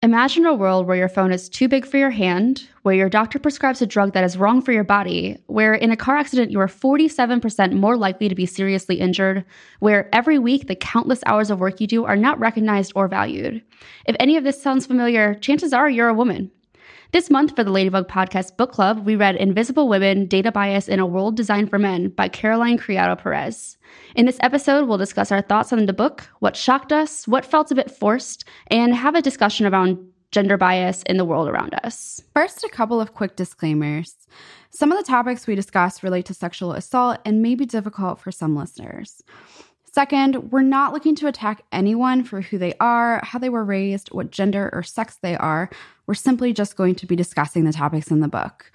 Imagine a world where your phone is too big for your hand, where your doctor prescribes a drug that is wrong for your body, where in a car accident you are 47% more likely to be seriously injured, where every week the countless hours of work you do are not recognized or valued. If any of this sounds familiar, chances are you're a woman. This month for the Ladybug Podcast Book Club, we read Invisible Women, Data Bias in a World Designed for Men by Caroline Criado Perez. In this episode, we'll discuss our thoughts on the book, what shocked us, what felt a bit forced, and have a discussion around gender bias in the world around us. First, a couple of quick disclaimers. Some of the topics we discuss relate to sexual assault and may be difficult for some listeners. Second, we're not looking to attack anyone for who they are, how they were raised, what gender or sex they are. We're simply just going to be discussing the topics in the book.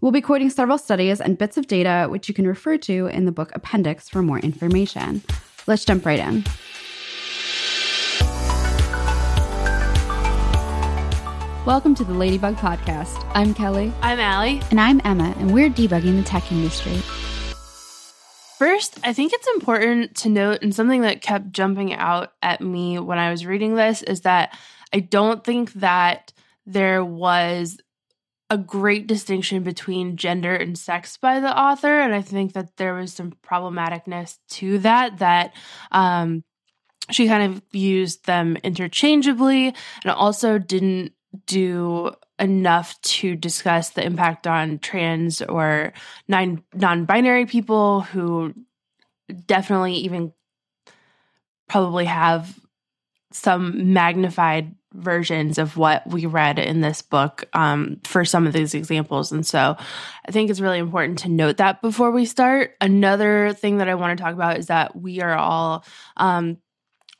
We'll be quoting several studies and bits of data, which you can refer to in the book appendix for more information. Let's jump right in. Welcome to the Ladybug Podcast. I'm Kelly. I'm Allie. And I'm Emma, and we're debugging the tech industry. First, I think it's important to note, and something that kept jumping out at me when I was reading this, is that I don't think that there was a great distinction between gender and sex by the author, and I think that there was some problematicness to that she kind of used them interchangeably, and also didn't do enough to discuss the impact on trans or non-binary people who definitely even probably have some magnified versions of what we read in this book for some of these examples. And so I think it's really important to note that before we start. Another thing that I want to talk about is that we are all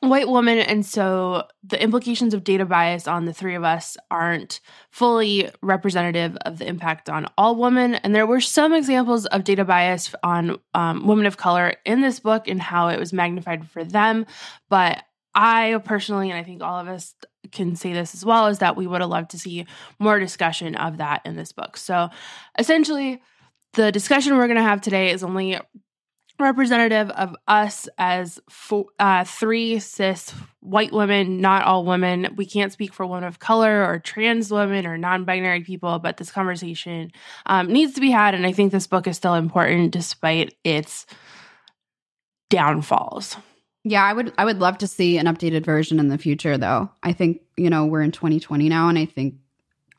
white women, and so the implications of data bias on the three of us aren't fully representative of the impact on all women. And there were some examples of data bias on women of color in this book and how it was magnified for them, but I personally, and I think all of us can say this as well, is that we would have loved to see more discussion of that in this book. So essentially, the discussion we're going to have today is only representative of us as three cis white women, not all women. We can't speak for women of color or trans women or non-binary people, but this conversation needs to be had, and I think this book is still important despite its downfalls. Yeah, I would love to see an updated version in the future, though. I think, we're in 2020 now, and I think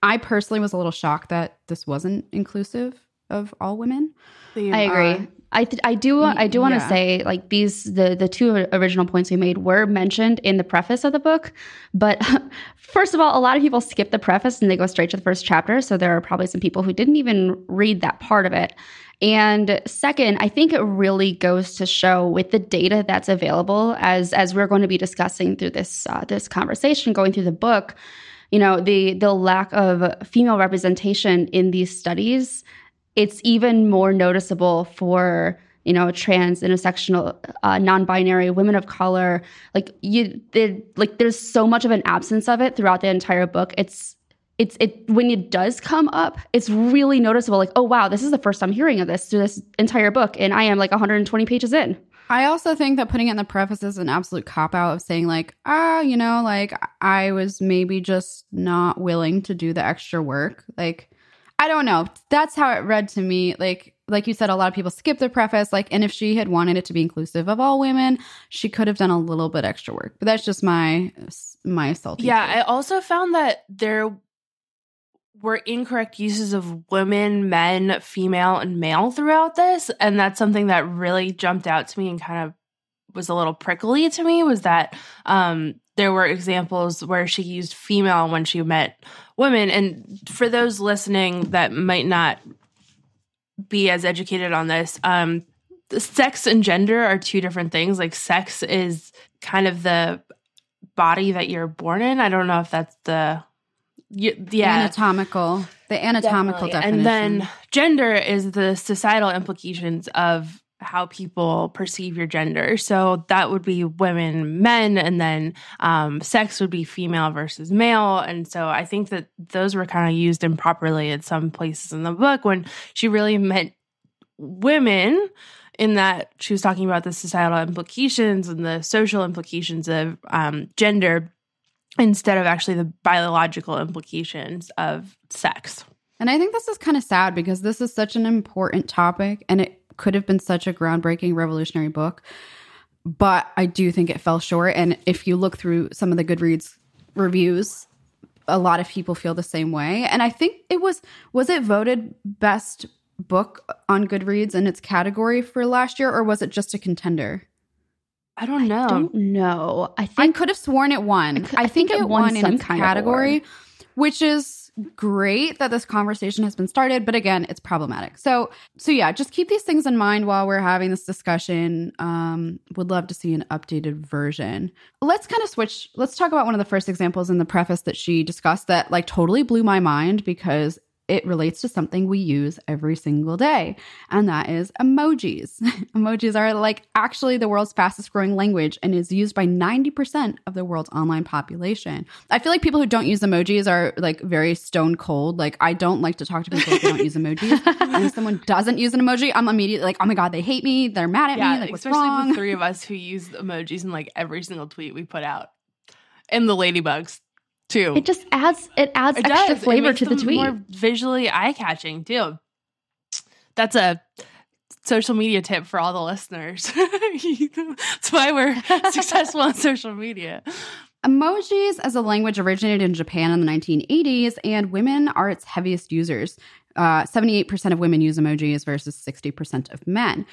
I personally was a little shocked that this wasn't inclusive of all women. I agree. I do want to say, like, the two original points we made were mentioned in the preface of the book, but first of all, a lot of people skip the preface and they go straight to the first chapter, so there are probably some people who didn't even read that part of it. And second, I think it really goes to show with the data that's available, as we're going to be discussing through this conversation, going through the book, the lack of female representation in these studies. It's even more noticeable for, trans, intersectional, non-binary, women of color. There's so much of an absence of it throughout the entire book. It when it does come up, it's really noticeable. Like, oh wow, this is the first time hearing of this through this entire book, and I am like 120 pages in. I also think that putting it in the preface is an absolute cop-out of saying I was maybe just not willing to do the extra work. Like, I don't know. That's how it read to me. Like you said, a lot of people skip the preface. And if she had wanted it to be inclusive of all women, she could have done a little bit extra work. But that's just my salty. Yeah, take. I also found that there were incorrect uses of women, men, female, and male throughout this, and that's something that really jumped out to me and kind of was a little prickly to me. Was that there were examples where she used female when she meant women. And for those listening that might not be as educated on this, sex and gender are two different things. Like, sex is kind of the body that you're born in. I don't know if that's the anatomical definition. And then gender is the societal implications of how people perceive your gender. So that would be women, men, and then sex would be female versus male. And so I think that those were kind of used improperly at some places in the book when she really meant women, in that she was talking about the societal implications and the social implications of gender. instead of actually the biological implications of sex. And I think this is kind of sad because this is such an important topic and it could have been such a groundbreaking, revolutionary book. But I do think it fell short. And if you look through some of the Goodreads reviews, a lot of people feel the same way. And I think it was it voted best book on Goodreads in its category for last year, or was it just a contender? I don't know. I don't know. I think I could have sworn it won. I think it won in its category, which is great that this conversation has been started, but again, it's problematic. So yeah, just keep these things in mind while we're having this discussion. Would love to see an updated version. Let's kind of switch. Let's talk about one of the first examples in the preface that she discussed that like totally blew my mind because it relates to something we use every single day, and that is emojis. Emojis are like actually the world's fastest growing language and is used by 90% of the world's online population. I feel like people who don't use emojis are like very stone cold. Like I don't like to talk to people who don't use emojis. And if someone doesn't use an emoji, I'm immediately like, oh my God, they hate me. They're mad at me. Like, what's especially wrong? The three of us who use emojis in like every single tweet we put out, and the ladybugs. Too. It just adds extra flavor to the tweet. More visually eye-catching too. That's a social media tip for all the listeners. That's why we're successful on social media. Emojis as a language originated in Japan in the 1980s, and women are its heaviest users. 78% of women use emojis versus 60% of men.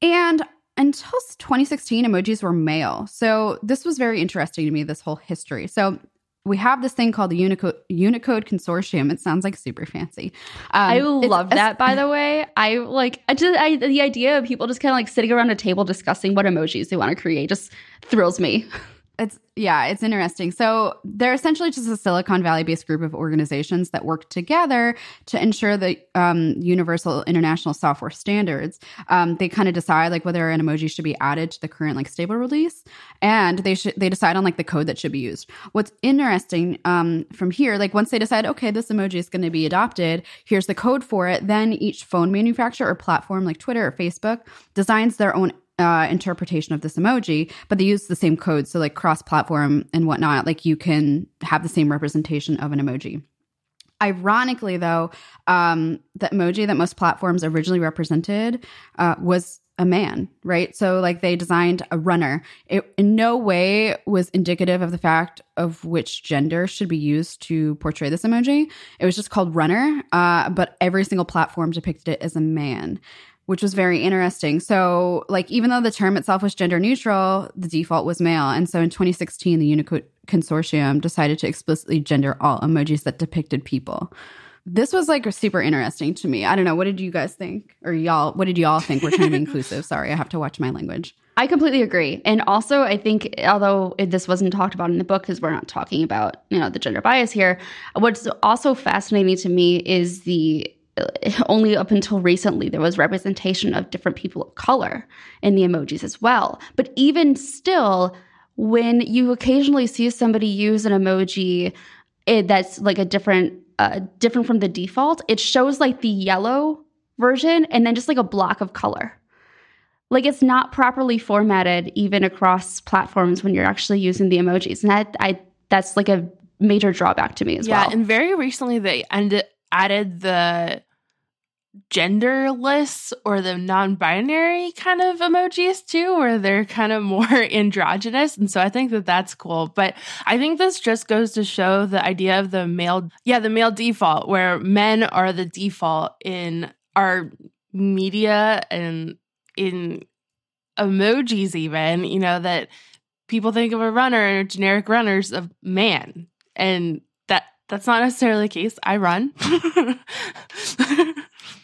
And until 2016, emojis were male. So this was very interesting to me, this whole history. So we have this thing called the Unicode Consortium. It sounds like super fancy. I love that, by the way. I just the idea of people just kind of like sitting around a table discussing what emojis they want to create just thrills me. It's interesting. So they're essentially just a Silicon Valley-based group of organizations that work together to ensure the universal international software standards. They kind of decide like whether an emoji should be added to the current like stable release, and they decide on like the code that should be used. What's interesting from here, like once they decide, okay, this emoji is going to be adopted, here's the code for it. Then each phone manufacturer or platform like Twitter or Facebook designs their own interpretation of this emoji, but they use the same code. So like cross-platform and whatnot, like you can have the same representation of an emoji. Ironically though, the emoji that most platforms originally represented was a man, right? So like they designed a runner. It in no way was indicative of the fact of which gender should be used to portray this emoji. It was just called runner, but every single platform depicted it as a man, which was very interesting. So like even though the term itself was gender neutral, the default was male. And so in 2016, the Unicode Consortium decided to explicitly gender all emojis that depicted people. This was like super interesting to me. I don't know. What did you guys think? Or y'all, what did y'all think? We're trying to be inclusive. Sorry, I have to watch my language. I completely agree. And also I think, although this wasn't talked about in the book because we're not talking about, you know, the gender bias here, what's also fascinating to me is the only up until recently, there was representation of different people of color in the emojis as well. But even still, when you occasionally see somebody use an emoji that's like a different from the default, it shows like the yellow version and then just like a block of color. Like it's not properly formatted even across platforms when you're actually using the emojis. And that's like a major drawback to me as well. Yeah, and very recently they added the genderless or the non-binary kind of emojis too, where they're kind of more androgynous. And so I think that that's cool. But I think this just goes to show the idea of the male default, where men are the default in our media and in emojis even, you know, that people think of a runner and a generic runner's a man. And that's not necessarily the case. I run.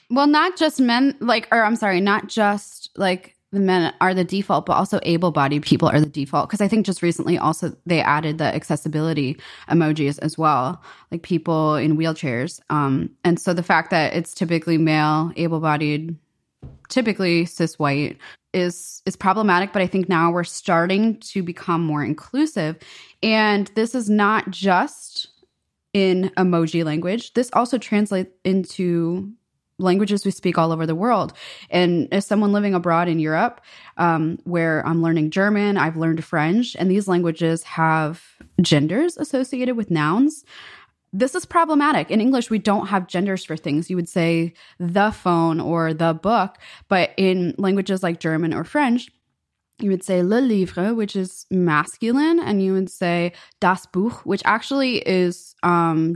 Well, not just men, not just like the men are the default, but also able-bodied people are the default. Because I think just recently also they added the accessibility emojis as well, like people in wheelchairs. And so the fact that it's typically male, able-bodied, typically cis white is problematic. But I think now we're starting to become more inclusive. And this is not just in emoji language. This also translates into languages we speak all over the world. And as someone living abroad in Europe, where I'm learning German, I've learned French, and these languages have genders associated with nouns. This is problematic. In English, we don't have genders for things. You would say the phone or the book, but in languages like German or French, you would say le livre, which is masculine, and you would say das Buch, which actually is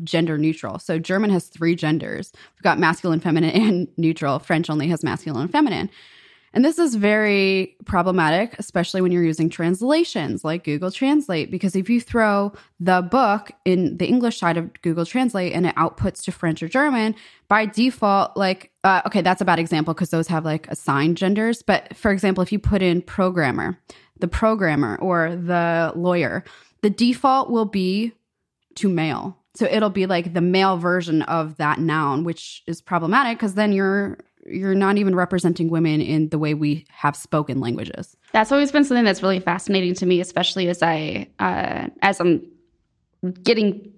gender neutral. So German has three genders. We've got masculine, feminine, and neutral. French only has masculine and feminine. And this is very problematic, especially when you're using translations like Google Translate, because if you throw the book in the English side of Google Translate and it outputs to French or German, by default, like, okay, that's a bad example because those have like assigned genders. But for example, if you put in programmer or the lawyer, the default will be to male. So it'll be like the male version of that noun, which is problematic because then you're not even representing women in the way we have spoken languages. That's always been something that's really fascinating to me, especially as I'm getting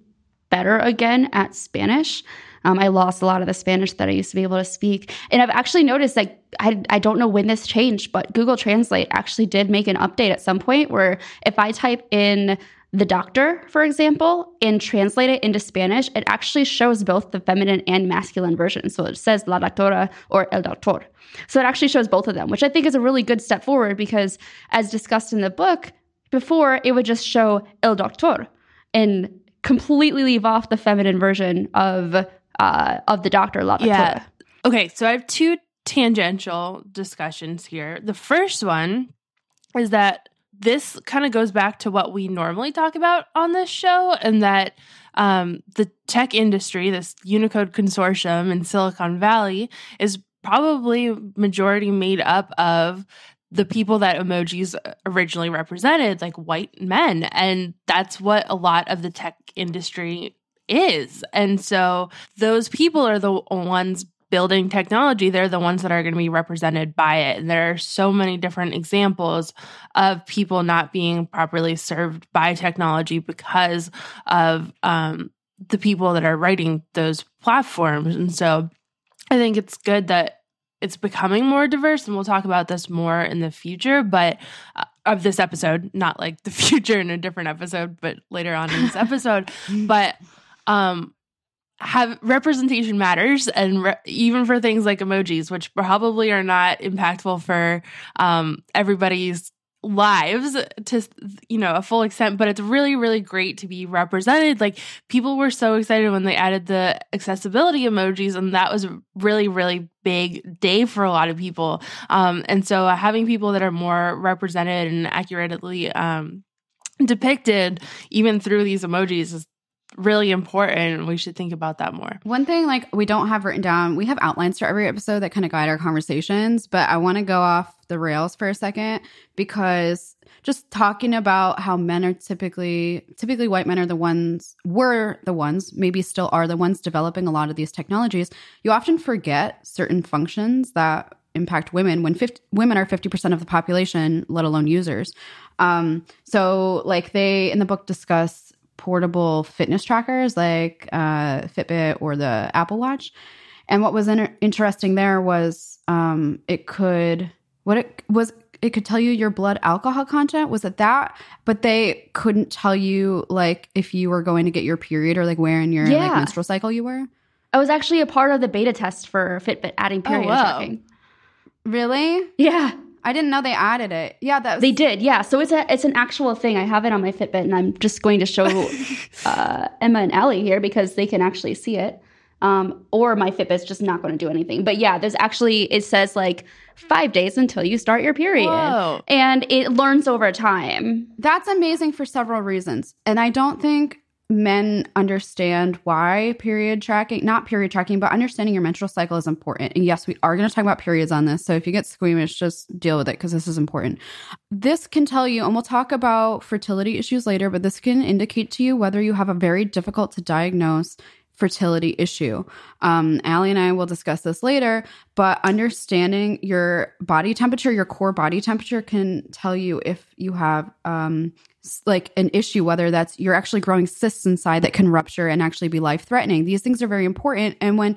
better again at Spanish. I lost a lot of the Spanish that I used to be able to speak. And I've actually noticed, like, I don't know when this changed, but Google Translate actually did make an update at some point where if I type in the doctor, for example, and translate it into Spanish, it actually shows both the feminine and masculine version. So it says la doctora or el doctor. So it actually shows both of them, which I think is a really good step forward because as discussed in the book, before it would just show el doctor and completely leave off the feminine version of the doctor, la doctora. Yeah. Okay, so I have two tangential discussions here. The first one is that this kind of goes back to what we normally talk about on this show, and that the tech industry, this Unicode Consortium in Silicon Valley, is probably majority made up of the people that emojis originally represented, like white men. And that's what a lot of the tech industry is. And so those people are the ones building technology, they're the ones that are going to be represented by it. And there are so many different examples of people not being properly served by technology because of the people that are writing those platforms. And so I think it's good that it's becoming more diverse, and we'll talk about this more in the future, but of this episode, not like the future in a different episode, but later on in this episode. But have representation matters, and even for things like emojis, which probably are not impactful for everybody's lives to, you know, a full extent, but it's really, really great to be represented. Like, people were so excited when they added the accessibility emojis, and that was a really, really big day for a lot of people. And so having people that are more represented and accurately depicted, even through these emojis, is really important. We should think about that more. One thing, like, we don't have written down, we have outlines for every episode that kind of guide our conversations, but I want to go off the rails for a second, because just talking about how men are typically white men were the ones, maybe still are the ones developing a lot of these technologies, you often forget certain functions that impact women when women are 50% of the population, let alone users. So like they, in the book, discuss portable fitness trackers like Fitbit or the Apple Watch. And what was interesting there was it could tell you your blood alcohol content. Was it that? But they couldn't tell you, like, if you were going to get your period or like where in your like, menstrual cycle you were. I was actually a part of the beta test for Fitbit adding period tracking. Really? Yeah. I didn't know they added it. Yeah, they did. Yeah, so it's an actual thing. I have it on my Fitbit, and I'm just going to show Emma and Allie here because they can actually see it. Or my Fitbit's just not going to do anything. But yeah, there's actually, it says like 5 days until you start your period. Whoa. And it learns over time. That's amazing for several reasons, and I don't think men understand why but understanding your menstrual cycle is important. And yes, we are going to talk about periods on this. So if you get squeamish, just deal with it because this is important. This can tell you, and we'll talk about fertility issues later, but this can indicate to you whether you have a very difficult to diagnose fertility issue. Allie and I will discuss this later, but understanding your body temperature, your core body temperature, can tell you if you have like an issue, whether that's you're actually growing cysts inside that can rupture and actually be life-threatening. These things are very important. And when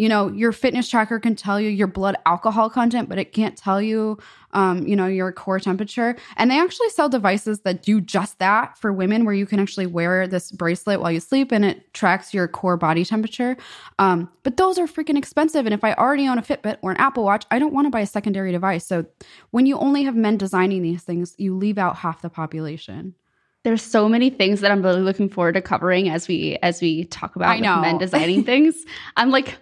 you know, your fitness tracker can tell you your blood alcohol content, but it can't tell you, you know, your core temperature. And they actually sell devices that do just that for women, where you can actually wear this bracelet while you sleep and it tracks your core body temperature. But those are freaking expensive. And if I already own a Fitbit or an Apple Watch, I don't want to buy a secondary device. So when you only have men designing these things, you leave out half the population. There's so many things that I'm really looking forward to covering as we talk about men designing things. I'm like,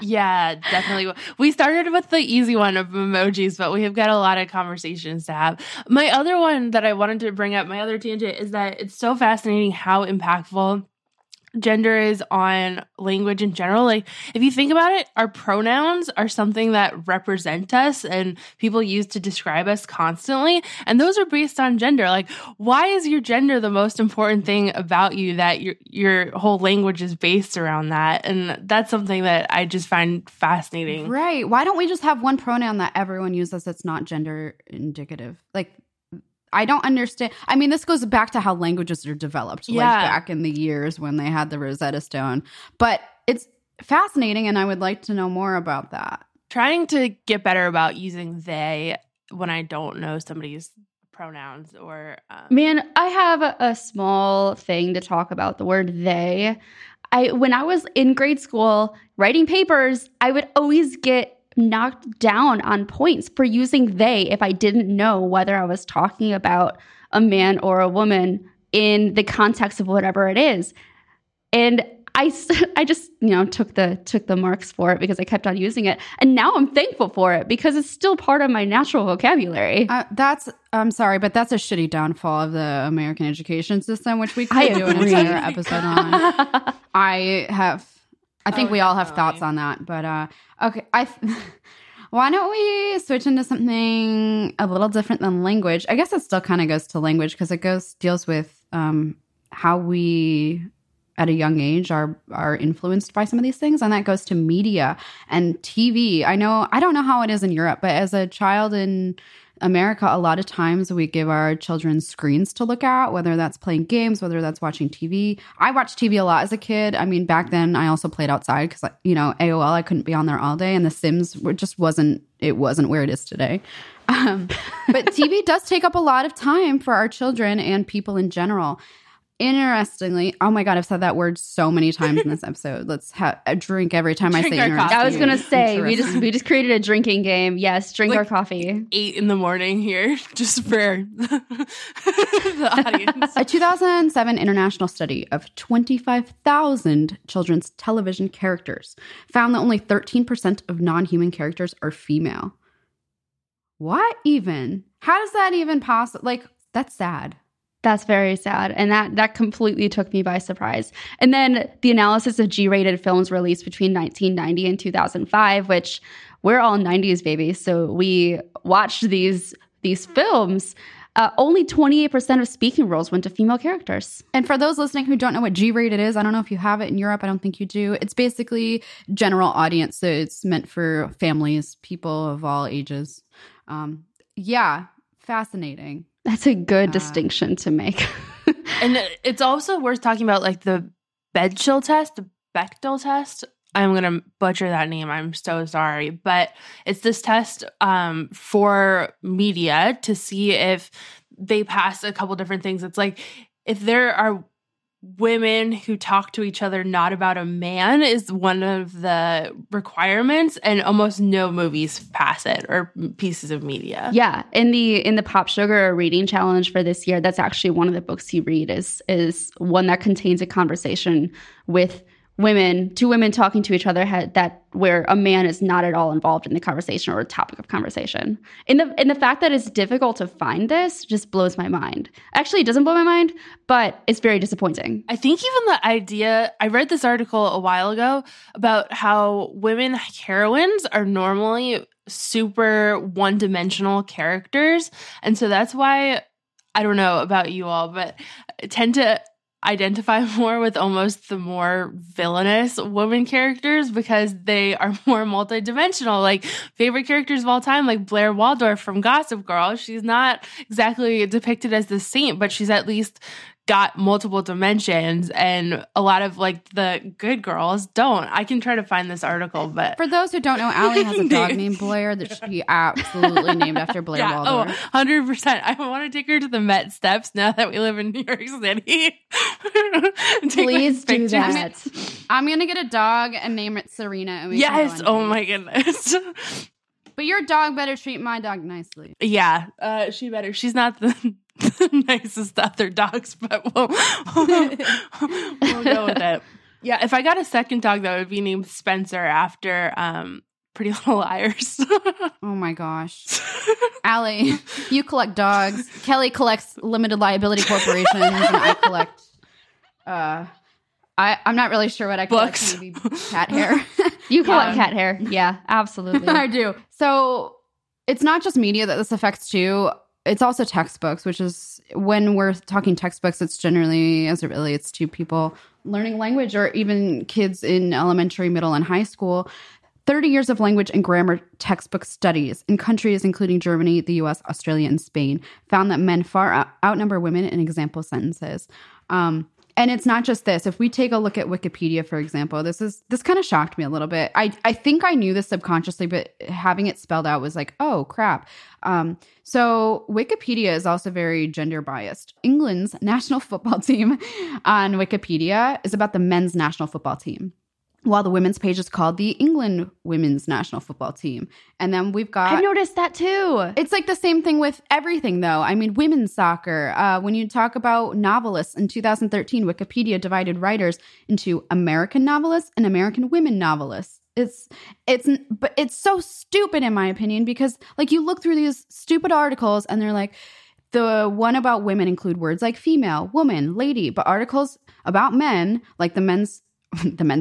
yeah, definitely. We started with the easy one of emojis, but we have got a lot of conversations to have. My other one that I wanted to bring up, my other tangent, is that it's so fascinating how impactful gender is on language in general. Like, if you think about it, our pronouns are something that represent us and people use to describe us constantly. And those are based on gender. Like, why is your gender the most important thing about you that your whole language is based around that? And that's something that I just find fascinating. Right. Why don't we just have one pronoun that everyone uses that's not gender indicative? Like, I don't understand. I mean, this goes back to how languages are developed, like back in the years when they had the Rosetta Stone. But it's fascinating, and I would like to know more about that. Trying to get better about using they when I don't know somebody's pronouns or... Man, I have a small thing to talk about the word they. When I was in grade school writing papers, I would always get knocked down on points for using they if I didn't know whether I was talking about a man or a woman in the context of whatever it is. And I just, you know, took the marks for it because I kept on using it. And now I'm thankful for it because it's still part of my natural vocabulary. I'm sorry, but that's a shitty downfall of the American education system, which we could do an entire episode on. I think we all have thoughts on that, but okay. Why don't we switch into something a little different than language? I guess it still kind of goes to language because it deals with how we, at a young age, are influenced by some of these things, and that goes to media and TV. I don't know how it is in Europe, but as a child in America, a lot of times we give our children screens to look at, whether that's playing games, whether that's watching TV. I watched TV a lot as a kid. I mean, back then I also played outside because, you know, AOL, I couldn't be on there all day, and The Sims wasn't where it is today. But TV does take up a lot of time for our children and people in general. Interestingly, oh my God, I've said that word so many times in this episode. Let's have a drink every time I say interesting. I was going to say, we just created a drinking game. Yes, drink like our coffee. 8 a.m. here, just for the audience. A 2007 international study of 25,000 children's television characters found that only 13% of non-human characters are female. What even? How does that even possible? Like, that's sad. That's very sad. And that completely took me by surprise. And then the analysis of G-rated films released between 1990 and 2005, which we're all 90s babies, so we watched these films. Only 28% of speaking roles went to female characters. And for those listening who don't know what G-rated is, I don't know if you have it in Europe. I don't think you do. It's basically general audience. So it's meant for families, people of all ages. Yeah, fascinating. That's a good distinction to make. And it's also worth talking about, like, the Bechdel test, I'm going to butcher that name. I'm so sorry. But it's this test for media to see if they pass a couple different things. It's like, if there are women who talk to each other not about a man is one of the requirements, and almost no movies pass it or pieces of media. Yeah. In the Pop Sugar reading challenge for this year, that's actually one of the books you read is one that contains a conversation with women, two women talking to each other that where a man is not at all involved in the conversation or a topic of conversation. And the fact that it's difficult to find this just blows my mind. Actually, it doesn't blow my mind, but it's very disappointing. I think even the idea, I read this article a while ago about how women heroines are normally super one-dimensional characters. And so that's why, I don't know about you all, but I tend to identify more with almost the more villainous woman characters because they are more multidimensional. Like, favorite characters of all time, like Blair Waldorf from Gossip Girl, she's not exactly depicted as the saint, but she's at least got multiple dimensions, and a lot of like the good girls don't. I can try to find this article, but for those who don't know, Allie has a dog named Blair that she absolutely named after Blair Waldorf. Oh, 100%. I want to take her to the Met steps now that we live in New York City. Please do that. I'm gonna get a dog and name it Serena. And yes. Oh my goodness. But your dog better treat my dog nicely. Yeah, she better. She's not the nicest to other dogs, but we'll go with it. Yeah, if I got a second dog, that would be named Spencer after Pretty Little Liars. Oh my gosh. Allie, you collect dogs. Kelly collects limited liability corporations, and I collect... I'm not really sure what I collect. Books. Maybe cat hair. You collect cat hair. Yeah, absolutely. I do. So it's not just media that this affects too. It's also textbooks, which is when we're talking textbooks, it's generally as it relates to people learning language or even kids in elementary, middle, and high school. 30 years of language and grammar textbook studies in countries including Germany, the U.S., Australia, and Spain found that men far outnumber women in example sentences. And it's not just this. If we take a look at Wikipedia, for example, this kind of shocked me a little bit. I think I knew this subconsciously, but having it spelled out was like, oh, crap. So Wikipedia is also very gender biased. England's national football team on Wikipedia is about the men's national football team, while the women's page is called the England Women's National Football Team. And then we've got... I've noticed that too. It's like the same thing with everything, though. I mean, women's soccer. When you talk about novelists in 2013, Wikipedia divided writers into American novelists and American women novelists. It's so stupid, in my opinion, because like you look through these stupid articles and they're like, the one about women include words like female, woman, lady, but articles about men, like the men's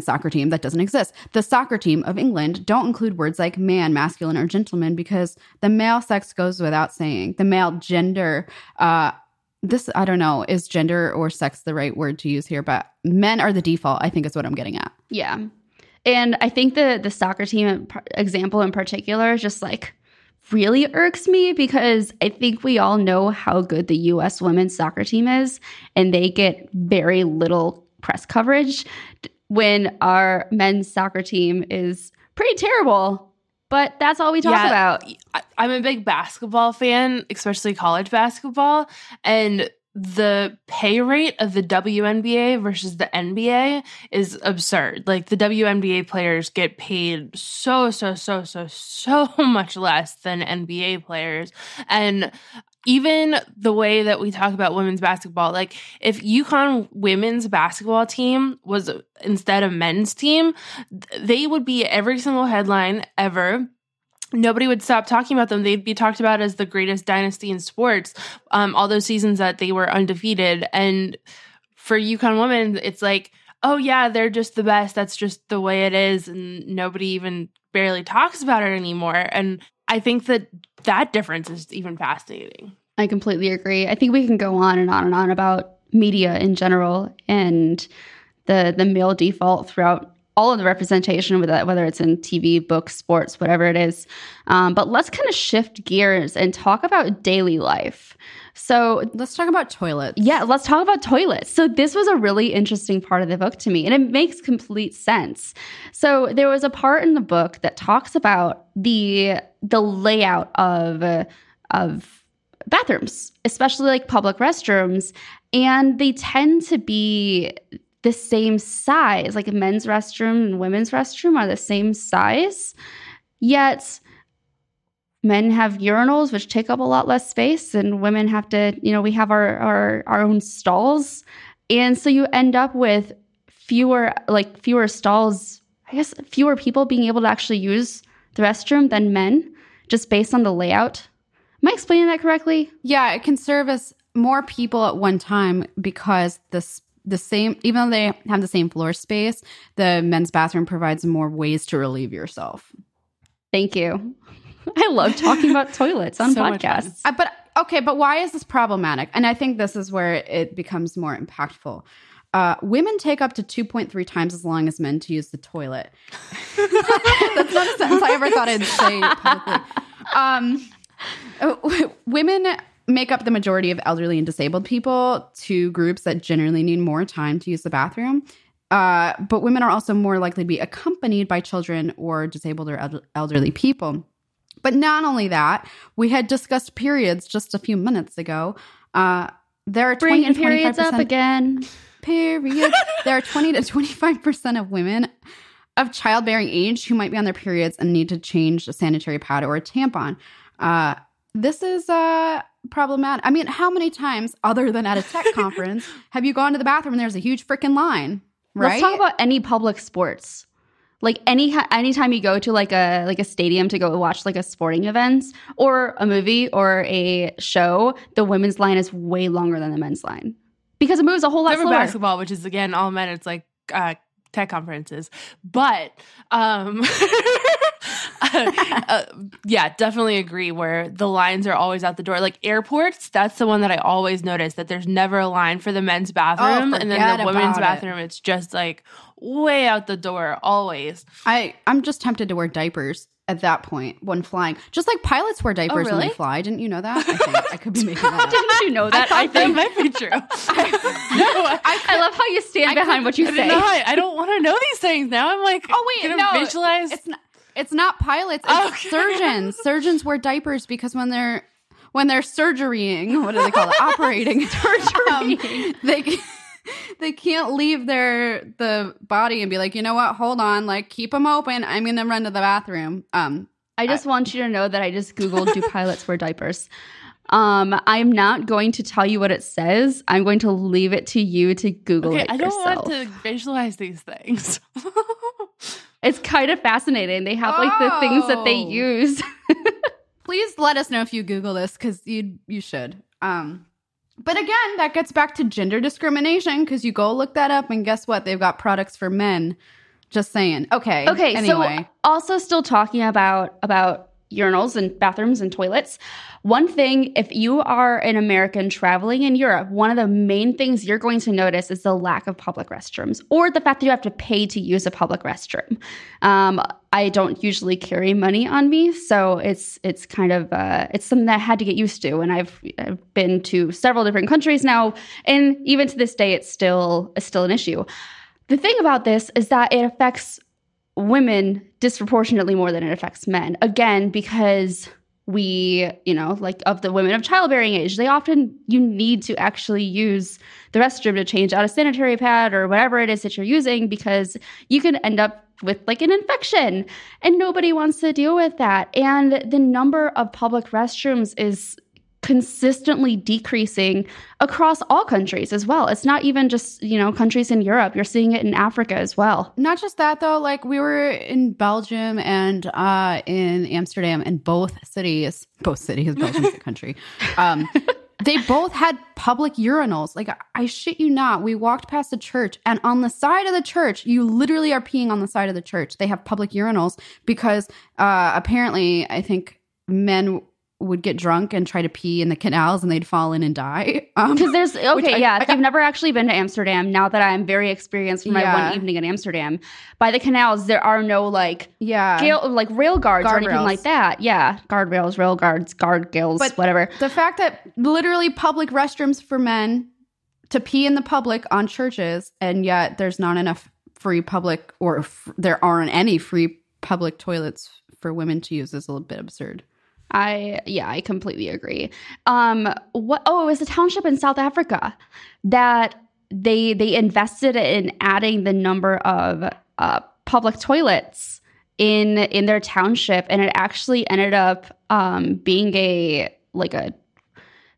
soccer team that doesn't exist. The soccer team of England don't include words like man, masculine, or gentleman because the male sex goes without saying. The male gender, this, I don't know, is gender or sex the right word to use here, but men are the default, I think is what I'm getting at. Yeah. And I think the soccer team example in particular is just like really irks me because I think we all know how good the U.S. women's soccer team is, and they get very little press coverage when our men's soccer team is pretty terrible, but that's all we talk about. I'm a big basketball fan, especially college basketball, and the pay rate of the WNBA versus the NBA is absurd. Like the WNBA players get paid so much less than NBA players. And even the way that we talk about women's basketball, like if UConn women's basketball team was instead of men's team, they would be every single headline ever. Nobody would stop talking about them. They'd be talked about as the greatest dynasty in sports, all those seasons that they were undefeated. And for UConn women, it's like, oh, yeah, they're just the best. That's just the way it is. And nobody even barely talks about it anymore. And I think that difference is even fascinating. I completely agree. I think we can go on and on and on about media in general and the male default throughout all of the representation, whether it's in TV, books, sports, whatever it is. But let's kind of shift gears and talk about daily life. So let's talk about toilets. Yeah, let's talk about toilets. So this was a really interesting part of the book to me, and it makes complete sense. So there was a part in the book that talks about the layout of bathrooms, especially like public restrooms, and they tend to be the same size. Like a men's restroom and women's restroom are the same size, yet men have urinals, which take up a lot less space, and women have to, you know, we have our own stalls. And so you end up with fewer stalls, I guess fewer people being able to actually use the restroom than men, just based on the layout. Am I explaining that correctly? Yeah, it can service more people at one time because the same, even though they have the same floor space, the men's bathroom provides more ways to relieve yourself. Thank you. I love talking about toilets on so podcasts. But why is this problematic? And I think this is where it becomes more impactful. Women take up to 2.3 times as long as men to use the toilet. That's not a sentence I ever thought I'd say publicly. Women make up the majority of elderly and disabled people, two groups that generally need more time to use the bathroom. But women are also more likely to be accompanied by children or disabled or elderly people. But not only that, we had discussed periods just a few minutes ago. There are 20 and 25% periods up again. Periods. There are 20 to 25% of women of childbearing age who might be on their periods and need to change a sanitary pad or a tampon. This is problematic. I mean, how many times other than at a tech conference have you gone to the bathroom and there's a huge freaking line, right? Let's talk about any public sports. Like any time you go to like a stadium to go watch like a sporting events or a movie or a show, the women's line is way longer than the men's line because it moves a whole lot slower. Basketball, which is again all men, it's like tech conferences, but yeah, definitely agree where the lines are always out the door. Like airports, that's the one that I always notice that there's never a line for the men's bathroom. Oh, and then the women's bathroom, it's just like way out the door always. I'm just tempted to wear diapers at that point when flying. Just like pilots wear diapers when they fly. Didn't you know that? I think I could be making that up. Didn't you know that? I think that might be true. I love how you stand behind what you say. I don't want to know these things now. I'm like, oh wait, no. Visualize. It's not pilots. It's surgeons. Surgeons wear diapers because when they're surgerying, what do they call it? Operating surgery. They can't leave the body and be like, you know what? Hold on, like keep them open. I'm gonna run to the bathroom. I just want you to know that I just googled do pilots wear diapers. I'm not going to tell you what it says. I'm going to leave it to you to Google it yourself. I don't want to visualize these things. It's kind of fascinating. They have like the things that they use. Please let us know if you Google this because you should. But again, that gets back to gender discrimination because you go look that up and guess what? They've got products for men. Just saying. Okay. Anyway. So also still talking about urinals and bathrooms and toilets. One thing, if you are an American traveling in Europe, one of the main things you're going to notice is the lack of public restrooms or the fact that you have to pay to use a public restroom. I don't usually carry money on me, so it's kind of it's something that I had to get used to. And I've been to several different countries now, and even to this day, it's still an issue. The thing about this is that it affects women disproportionately more than it affects men. Again, because we, like of the women of childbearing age, they often, you need to actually use the restroom to change out a sanitary pad or whatever it is that you're using because you can end up with like an infection and nobody wants to deal with that. And the number of public restrooms is consistently decreasing across all countries as well. It's not even just, countries in Europe. You're seeing it in Africa as well. Not just that, though. Like, we were in Belgium and in Amsterdam, and both cities, Belgium's a country, they both had public urinals. Like, I shit you not, we walked past a church, and on the side of the church, you literally are peeing on the side of the church. They have public urinals because apparently, I think men would get drunk and try to pee in the canals and they'd fall in and die. Because there's, I've never actually been to Amsterdam now that I'm very experienced for my one evening in Amsterdam. By the canals, there are no rail guards or anything like that. Yeah, guardrails, rail guards, guard gills, whatever. The fact that literally public restrooms for men to pee in the public on churches, and yet there's not enough free public there aren't any free public toilets for women to use is a little bit absurd. I completely agree. It was a township in South Africa that they invested in adding the number of public toilets in their township, and it actually ended up being I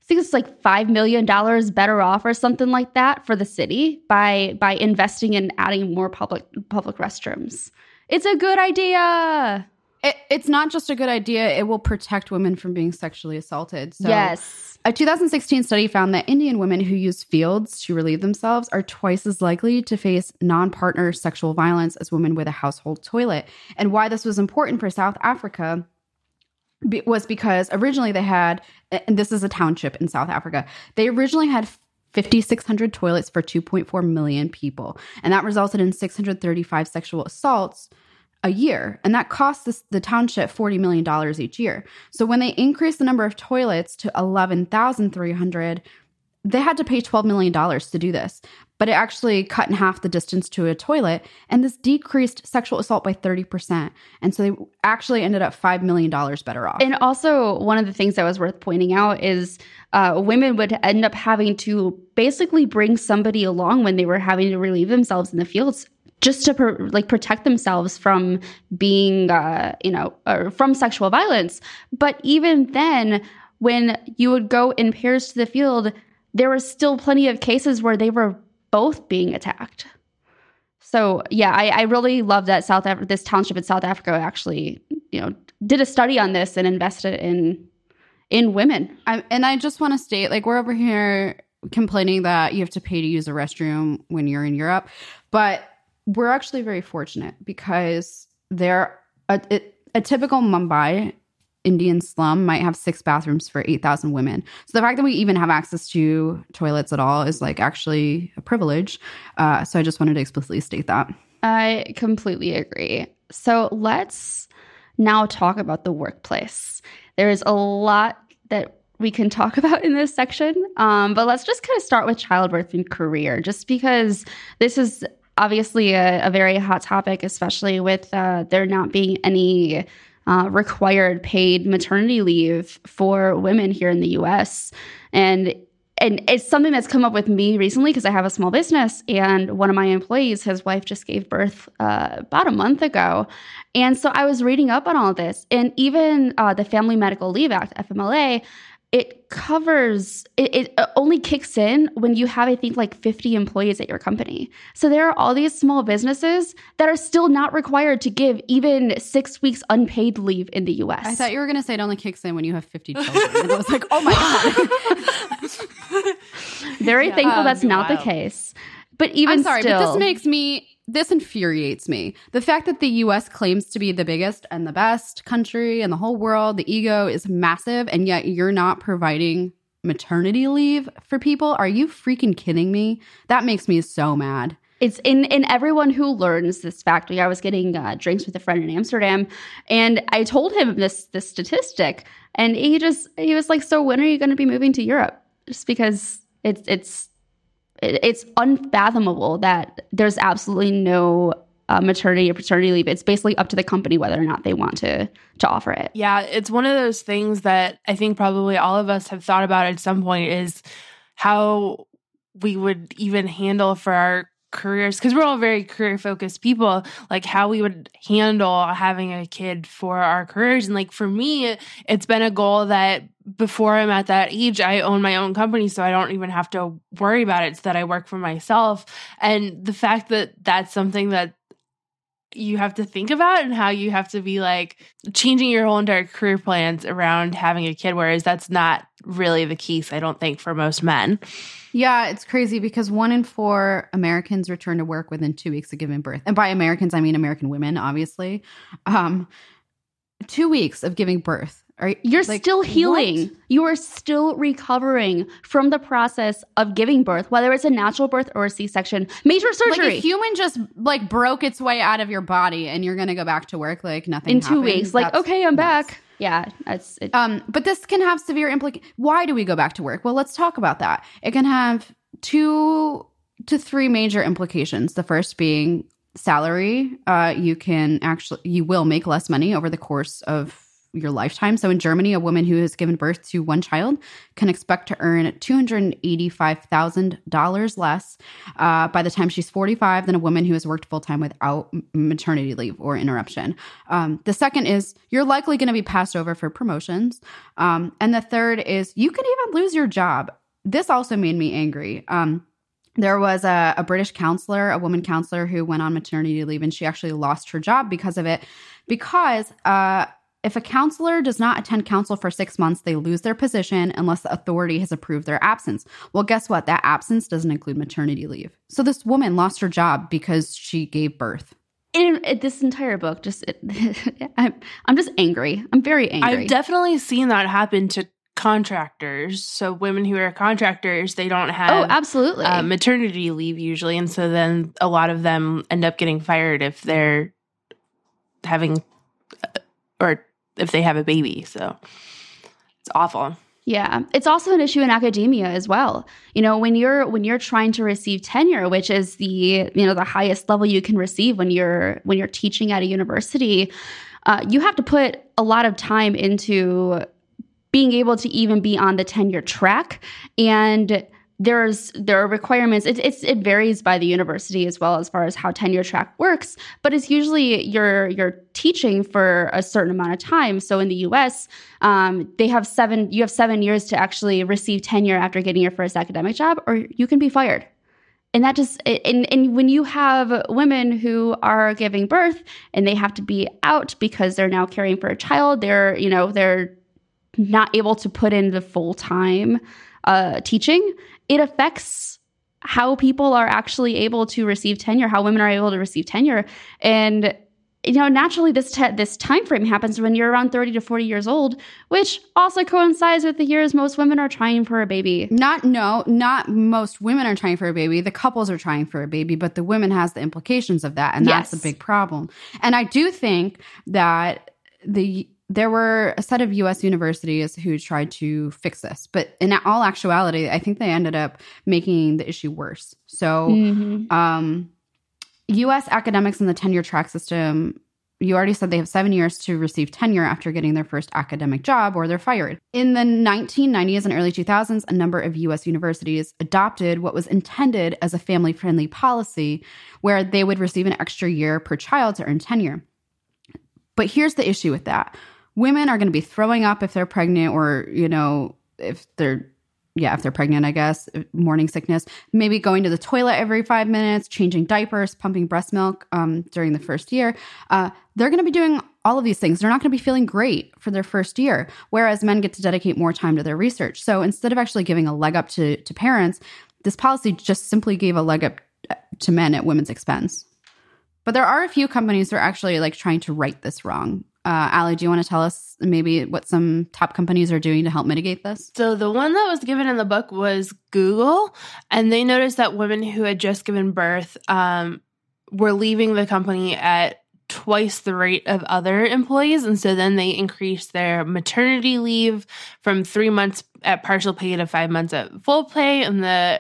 think it's like $5 million better off or something like that for the city by investing in adding more public restrooms. It's a good idea. It's not just a good idea. It will protect women from being sexually assaulted. So yes. A 2016 study found that Indian women who use fields to relieve themselves are twice as likely to face non-partner sexual violence as women with a household toilet. And why this was important for South Africa was because originally they had, and this is a township in South Africa, they originally had 5,600 toilets for 2.4 million people. And that resulted in 635 sexual assaults a year, and that costs the township $40 million each year. So when they increased the number of toilets to 11,300, they had to pay $12 million to do this, but it actually cut in half the distance to a toilet, and this decreased sexual assault by 30%. And so they actually ended up $5 million better off. And also, one of the things that was worth pointing out is women would end up having to basically bring somebody along when they were having to relieve themselves in the fields, just to protect themselves from being, from sexual violence. But even then, when you would go in pairs to the field, there were still plenty of cases where they were both being attacked. So yeah, I really love that this township in South Africa actually, did a study on this and invested in women. And I just want to state, we're over here complaining that you have to pay to use a restroom when you're in Europe, but we're actually very fortunate because a typical Mumbai Indian slum might have 6 bathrooms for 8,000 women. So the fact that we even have access to toilets at all is actually a privilege. So I just wanted to explicitly state that. I completely agree. So let's now talk about the workplace. There is a lot that we can talk about in this section, but let's just kind of start with childbirth and career, just because this is obviously a very hot topic, especially with there not being any required paid maternity leave for women here in the U.S. And it's something that's come up with me recently because I have a small business, and one of my employees, his wife just gave birth about a month ago. And so I was reading up on all this, and even the Family Medical Leave Act, FMLA, it covers, it only kicks in when you have, 50 employees at your company. So there are all these small businesses that are still not required to give even 6 weeks unpaid leave in the U.S. I thought you were going to say it only kicks in when you have 50 children. And I was like, oh my God. Very thankful that's not wild. The case. But even but this infuriates me. The fact that the U.S. claims to be the biggest and the best country in the whole world, the ego is massive, and yet you're not providing maternity leave for people. Are you freaking kidding me? That makes me so mad. It's in everyone who learns this fact. I was getting drinks with a friend in Amsterdam, and I told him this statistic, and he was like, "So when are you going to be moving to Europe?" Just because it's unfathomable that there's absolutely no maternity or paternity leave. It's basically up to the company whether or not they want to offer it. Yeah, it's one of those things that I think probably all of us have thought about at some point is how we would even handle for our careers, because we're all very career-focused people, how we would handle having a kid for our careers. And for me, it's been a goal that before I'm at that age, I own my own company, so I don't even have to worry about it, so that I work for myself. And the fact that that's something that you have to think about, and how you have to be changing your whole entire career plans around having a kid, whereas that's not really the case, I don't think, for most men. Yeah, it's crazy because 1 in 4 Americans return to work within 2 weeks of giving birth. And by Americans, I mean American women, obviously. 2 weeks of giving birth. You're still healing. What? You are still recovering from the process of giving birth, whether it's a natural birth or a C-section, major surgery. A human just broke its way out of your body, and you're going to go back to work nothing in happened. 2 weeks. Okay, I'm back. Yeah, but this can have severe implications. Why do we go back to work? Well, let's talk about that. It can have 2 to 3 major implications. The first being salary. You will make less money over the course of your lifetime. So in Germany, a woman who has given birth to 1 child can expect to earn $285,000 less by the time she's 45 than a woman who has worked full-time without maternity leave or interruption. The second is you're likely going to be passed over for promotions. And the third is you could even lose your job. This also made me angry. There was a British counselor, a woman counselor, who went on maternity leave, and she actually lost her job because of it, because if a counselor does not attend counsel for 6 months, they lose their position unless the authority has approved their absence. Well, guess what? That absence doesn't include maternity leave. So this woman lost her job because she gave birth. In this entire book, I'm just angry. I'm very angry. I've definitely seen that happen to contractors. So women who are contractors, they don't have maternity leave usually. And so then a lot of them end up getting fired if they're having or if they have a baby. So it's awful. Yeah. It's also an issue in academia as well. You know, when you're trying to receive tenure, which is the, you know, the highest level you can receive when you're teaching at a university, you have to put a lot of time into being able to even be on the tenure track. And there are requirements. It varies by the university as well as far as how tenure track works, but it's usually you're teaching for a certain amount of time. So in the US, you have 7 years to actually receive tenure after getting your first academic job, or you can be fired. And that just, and when you have women who are giving birth and they have to be out because they're now caring for a child, they're not able to put in the full time teaching. It affects how people are actually able to receive tenure, how women are able to receive tenure. And, you know, naturally this time frame happens when you're around 30 to 40 years old, which also coincides with the years most women are trying for a baby. Not most women are trying for a baby. The couples are trying for a baby, but the women has the implications of that. And that's a big problem. And I do think that there were a set of U.S. universities who tried to fix this. But in all actuality, I think they ended up making the issue worse. So U.S. academics in the tenure track system, you already said they have 7 years to receive tenure after getting their first academic job or they're fired. In the 1990s and early 2000s, a number of U.S. universities adopted what was intended as a family-friendly policy where they would receive an extra year per child to earn tenure. But here's the issue with that. Women are going to be throwing up if they're pregnant or, you know, if they're pregnant, I guess, morning sickness, maybe going to the toilet every 5 minutes, changing diapers, pumping breast milk during the first year. They're going to be doing all of these things. They're not going to be feeling great for their first year, whereas men get to dedicate more time to their research. So instead of actually giving a leg up to parents, this policy just simply gave a leg up to men at women's expense. But there are a few companies that are actually like trying to right this wrong. Allie, do you want to tell us maybe what some top companies are doing to help mitigate this? So the one that was given in the book was Google, and they noticed that women who had just given birth were leaving the company at twice the rate of other employees. And so then they increased their maternity leave from 3 months at partial pay to 5 months at full pay, and the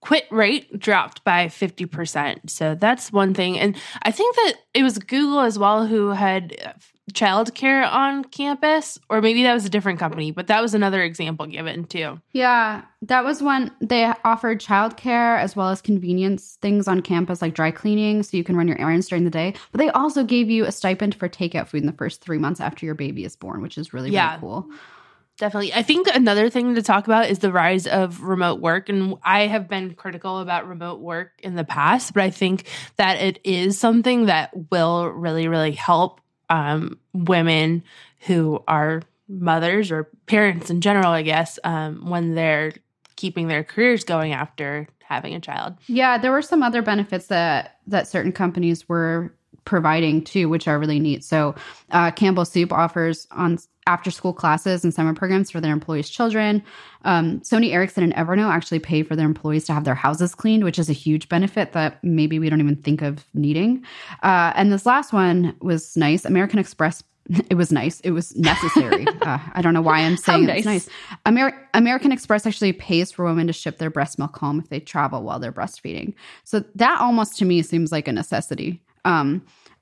quit rate dropped by 50%. So that's one thing. And I think that it was Google as well who had childcare on campus, or maybe that was a different company, but that was another example given too. Yeah, that was one. They offered childcare as well as convenience things on campus like dry cleaning so you can run your errands during the day. But they also gave you a stipend for takeout food in the first 3 months after your baby is born, which is really, really cool. Definitely. I think another thing to talk about is the rise of remote work. And I have been critical about remote work in the past, but I think that it is something that will really, really help women who are mothers or parents in general, I guess, when they're keeping their careers going after having a child. Yeah, there were some other benefits that certain companies were providing too, which are really neat. So Campbell Soup offers on after-school classes and summer programs for their employees' children. Sony Ericsson and Evernote actually pay for their employees to have their houses cleaned, which is a huge benefit that maybe we don't even think of needing. And this last one was nice. American Express, it was nice. It was necessary. I don't know why I'm saying it's nice. American Express actually pays for women to ship their breast milk home if they travel while they're breastfeeding. So that almost to me seems like a necessity.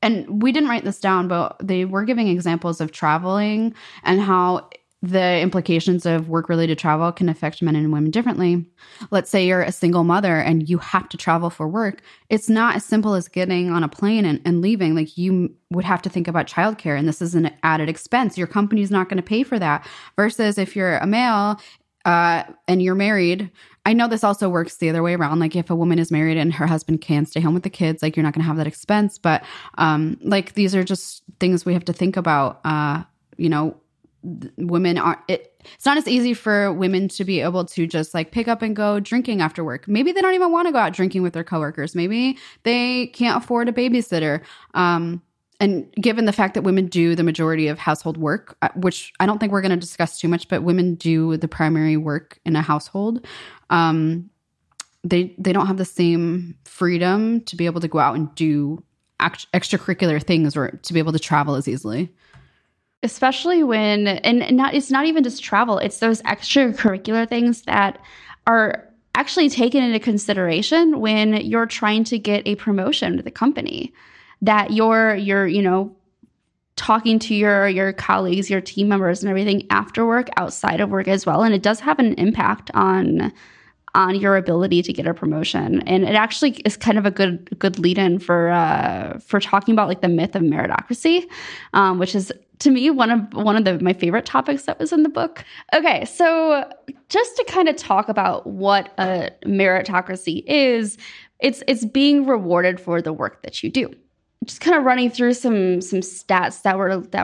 And we didn't write this down, but they were giving examples of traveling and how the implications of work-related travel can affect men and women differently. Let's say you're a single mother and you have to travel for work. It's not as simple as getting on a plane and leaving. Like you would have to think about childcare, and this is an added expense. Your company's not going to pay for that. Versus if you're a male and you're married, I know this also works the other way around. Like if a woman is married and her husband can stay home with the kids, like you're not going to have that expense. But like these are just things we have to think about. You know, women are it's not as easy for women to be able to just like pick up and go drinking after work. Maybe they don't even want to go out drinking with their coworkers. Maybe they can't afford a babysitter. And given the fact that women do the majority of household work, which I don't think we're going to discuss too much, but women do the primary work in a household, they don't have the same freedom to be able to go out and do extracurricular things or to be able to travel as easily. Especially when, and not, it's not even just travel, it's those extracurricular things that are actually taken into consideration when you're trying to get a promotion to the company, that you're, you know, talking to your colleagues, your team members and everything after work, outside of work as well. And it does have an impact on your ability to get a promotion. And it actually is kind of a good lead-in for talking about like the myth of meritocracy, which is, to me, one of my favorite topics that was in the book. Okay, so just to kind of talk about what a meritocracy is, it's being rewarded for the work that you do. Just kind of running through some stats that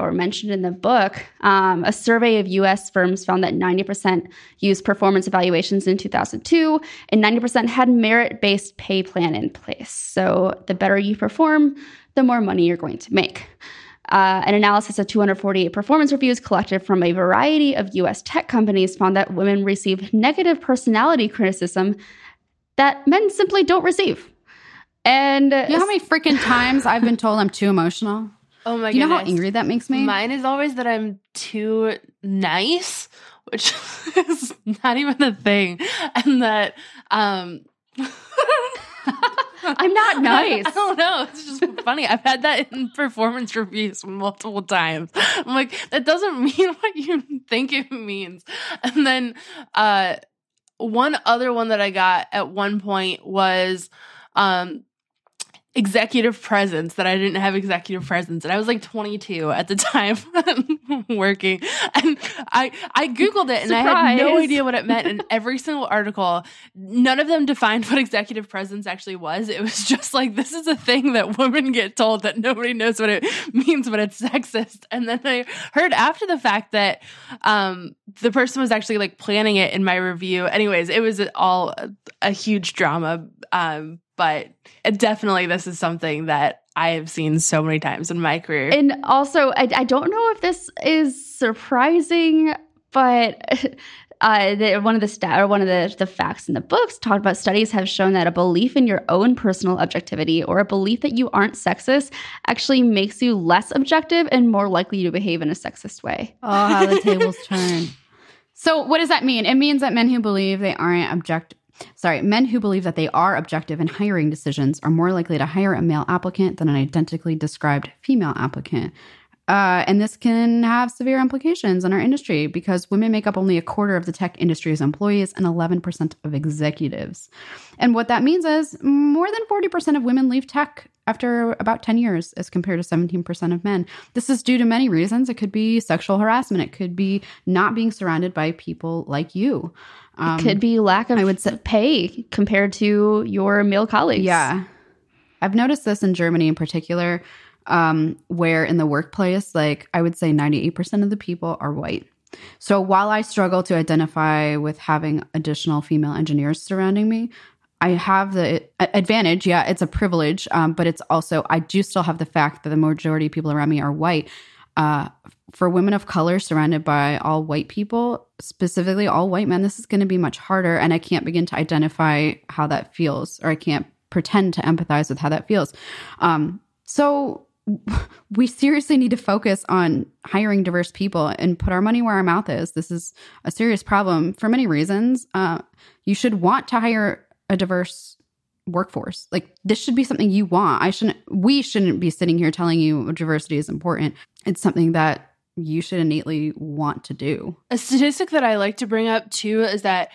were mentioned in the book. A survey of U.S. firms found that 90% used performance evaluations in 2002, and 90% had merit-based pay plan in place. So the better you perform, the more money you're going to make. An analysis of 248 performance reviews collected from a variety of U.S. tech companies found that women received negative personality criticism that men simply don't receive. And you know how many freaking times I've been told I'm too emotional? Oh my goodness. You know how angry that makes me? Mine is always that I'm too nice, which is not even a thing. And that... I'm not nice. I don't know. It's just funny. I've had that in performance reviews multiple times. I'm like, that doesn't mean what you think it means. And then one other one that I got at one point was executive presence, that I didn't have executive presence. And I was like 22 at the time working. And I Googled it and I had no idea what it meant. And every single article, none of them defined what executive presence actually was. It was just like, this is a thing that women get told that nobody knows what it means, but it's sexist. And then I heard after the fact that the person was actually like planning it in my review. Anyways, it was all a huge drama. But definitely this is something that I have seen so many times in my career. And also, I don't know if this is surprising, but one of the facts in the books talked about studies have shown that a belief in your own personal objectivity or a belief that you aren't sexist actually makes you less objective and more likely to behave in a sexist way. Oh, how the tables turn. So what does that mean? It means that men who believe they aren't objective. Sorry, men who believe that they are objective in hiring decisions are more likely to hire a male applicant than an identically described female applicant. And this can have severe implications in our industry because women make up only a quarter of the tech industry's employees and 11% of executives. And what that means is more than 40% of women leave tech after about 10 years as compared to 17% of men. This is due to many reasons. It could be sexual harassment. It could be not being surrounded by people like you. It could be lack of, I would say, pay compared to your male colleagues. Yeah. I've noticed this in Germany in particular, where in the workplace, like I would say 98% of the people are white. So while I struggle to identify with having additional female engineers surrounding me, I have the advantage. Yeah, it's a privilege, but it's also, I do still have the fact that the majority of people around me are white. For women of color surrounded by all white people, specifically all white men, this is going to be much harder. And I can't begin to identify how that feels, or I can't pretend to empathize with how that feels. So we seriously need to focus on hiring diverse people and put our money where our mouth is. This is a serious problem for many reasons. You should want to hire a diverse workforce. Like, this should be something you want. We shouldn't be sitting here telling you diversity is important. It's something that you should innately want to do. A statistic that I like to bring up too is that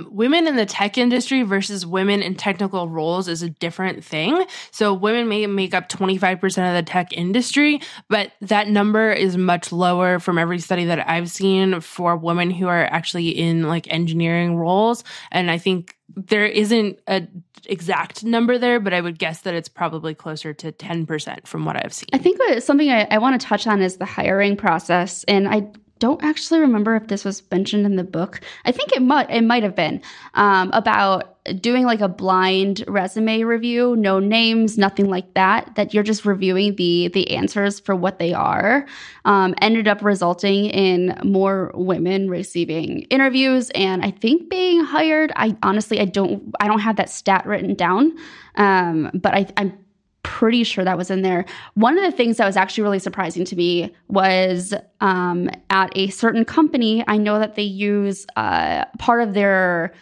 women in the tech industry versus women in technical roles is a different thing. So women may make up 25% of the tech industry, but that number is much lower from every study that I've seen for women who are actually in like engineering roles. And I think there isn't an exact number there, but I would guess that it's probably closer to 10% from what I've seen. I think something I want to touch on is the hiring process. And I don't actually remember if this was mentioned in the book. I think it might have been about doing like a blind resume review, no names, nothing like that, that you're just reviewing the answers for what they are, ended up resulting in more women receiving interviews and I think being hired. I honestly, I don't have that stat written down, but I'm pretty sure that was in there. One of the things that was actually really surprising to me was at a certain company, I know that they use part of their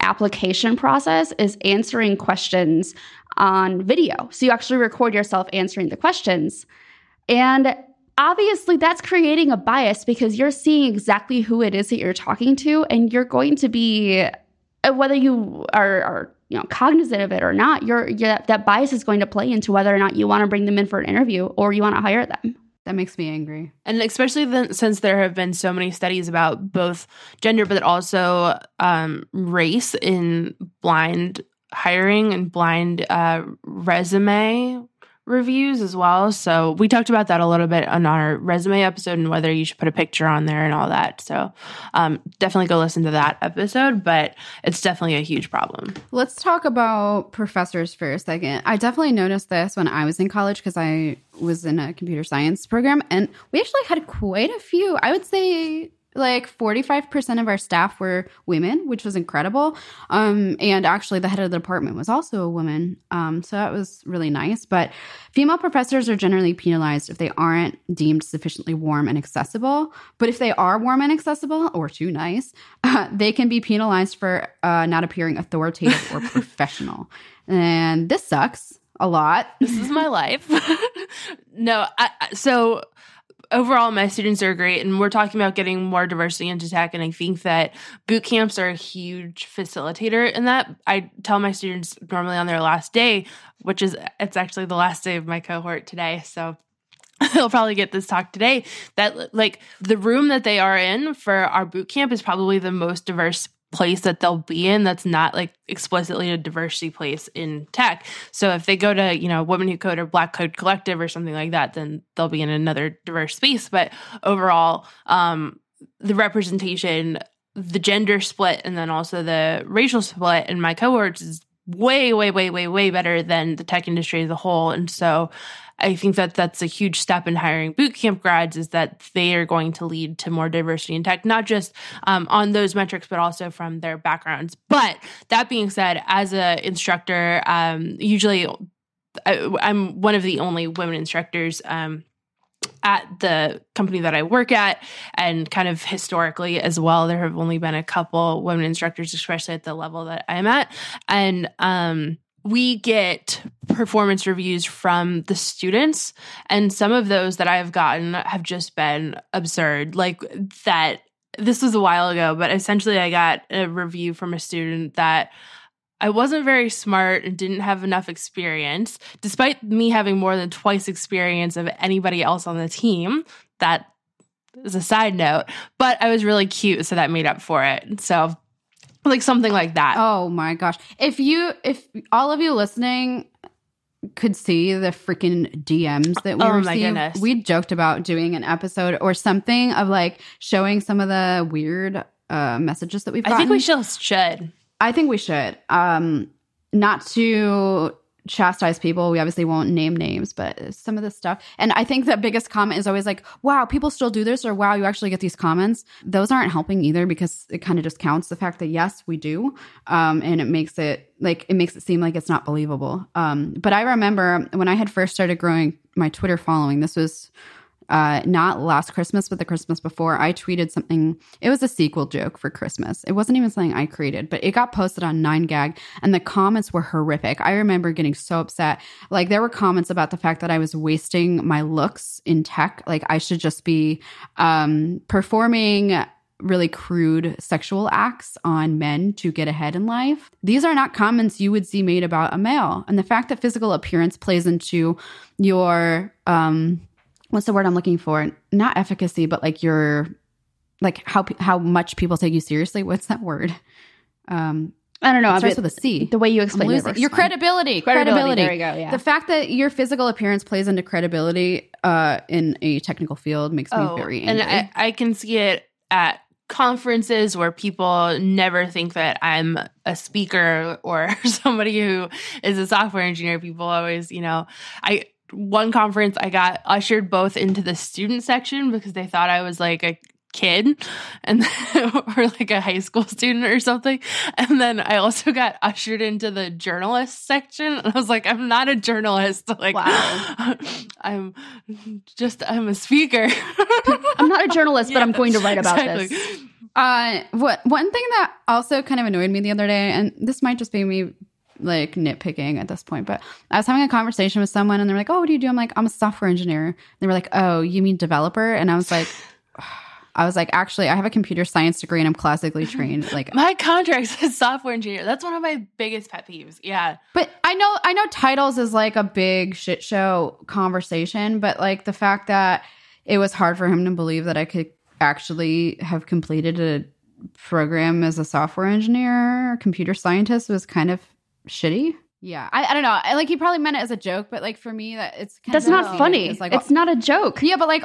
application process is answering questions on video. So you actually record yourself answering the questions. And obviously that's creating a bias because you're seeing exactly who it is that you're talking to, and you're going to be, whether you are cognizant of it or not, that bias is going to play into whether or not you want to bring them in for an interview or you want to hire them. That makes me angry. And especially since there have been so many studies about both gender, but also race in blind hiring and blind resume reviews as well. So we talked about that a little bit on our resume episode and whether you should put a picture on there and all that. So definitely go listen to that episode, but it's definitely a huge problem. Let's talk about professors for a second. I definitely noticed this when I was in college because I was in a computer science program, and we actually had quite a few. I would say like 45% of our staff were women, which was incredible. And actually, the head of the department was also a woman. So that was really nice. But female professors are generally penalized if they aren't deemed sufficiently warm and accessible. But if they are warm and accessible or too nice, they can be penalized for not appearing authoritative or professional. And this sucks a lot. This is my life. No, so overall, my students are great, and we're talking about getting more diversity into tech, and I think that boot camps are a huge facilitator in that. I tell my students normally on their last day, which is it's actually the last day of my cohort today, so they'll probably get this talk today, that like the room that they are in for our boot camp is probably the most diverse place that they'll be in that's not like explicitly a diversity place in tech. So if they go to, Women Who Code or Black Code Collective or something like that, then they'll be in another diverse space. But overall, the representation, the gender split, and then also the racial split in my cohorts is way, way, way, way, way better than the tech industry as a whole. And so I think that that's a huge step in hiring bootcamp grads, is that they are going to lead to more diversity in tech, not just on those metrics, but also from their backgrounds. But that being said, as an instructor, usually I'm one of the only women instructors at the company that I work at, and kind of historically as well, there have only been a couple women instructors, especially at the level that I'm at. And we get performance reviews from the students, and some of those that I've gotten have just been absurd. Like that, this was a while ago, but essentially I got a review from a student that I wasn't very smart and didn't have enough experience, despite me having more than twice experience of anybody else on the team. That is a side note, but I was really cute, so that made up for it. So like something like that. Oh my gosh. If all of you listening could see the freaking DMs that we received. Oh my goodness. We joked about doing an episode or something of like showing some of the weird messages that we've gotten. I think we should. Not to chastise people. We obviously won't name names, but some of this stuff. And I think the biggest comment is always like, wow, people still do this, or wow, you actually get these comments. Those aren't helping either, because it kind of discounts the fact that yes, we do. And it makes it seem like it's not believable. But I remember when I had first started growing my Twitter following, this was not last Christmas, but the Christmas before, I tweeted something. It was a sequel joke for Christmas. It wasn't even something I created, but it got posted on 9gag, and the comments were horrific. I remember getting so upset. Like, there were comments about the fact that I was wasting my looks in tech. Like, I should just be performing really crude sexual acts on men to get ahead in life. These are not comments you would see made about a male. And the fact that physical appearance plays into your what's the word I'm looking for? Not efficacy, but like your, like how much people take you seriously. What's that word? I don't know. It starts with a C. The way you explain it. Your credibility. There we go. Yeah. The fact that your physical appearance plays into credibility in a technical field makes me very angry. And I can see it at conferences where people never think that I'm a speaker or somebody who is a software engineer. People always, one conference, I got ushered both into the student section because they thought I was like a kid and or like a high school student or something. And then I also got ushered into the journalist section. And I was like, I'm not a journalist. Like, wow. I'm a speaker. I'm not a journalist, but I'm going to write about this. One thing that also kind of annoyed me the other day, and this might just be me like nitpicking at this point, but I was having a conversation with someone and they were like, oh, what do you do? I'm like, I'm a software engineer. And they were like, oh, you mean developer? And I was like, actually, I have a computer science degree and I'm classically trained. Like my contract says software engineer. That's one of my biggest pet peeves. Yeah. But I know titles is like a big shit show conversation, but like the fact that it was hard for him to believe that I could actually have completed a program as a software engineer, computer scientist was kind of shitty. Yeah, I don't know. He probably meant it as a joke, but like for me, that's not funny. It's like, it's not a joke. Yeah, but like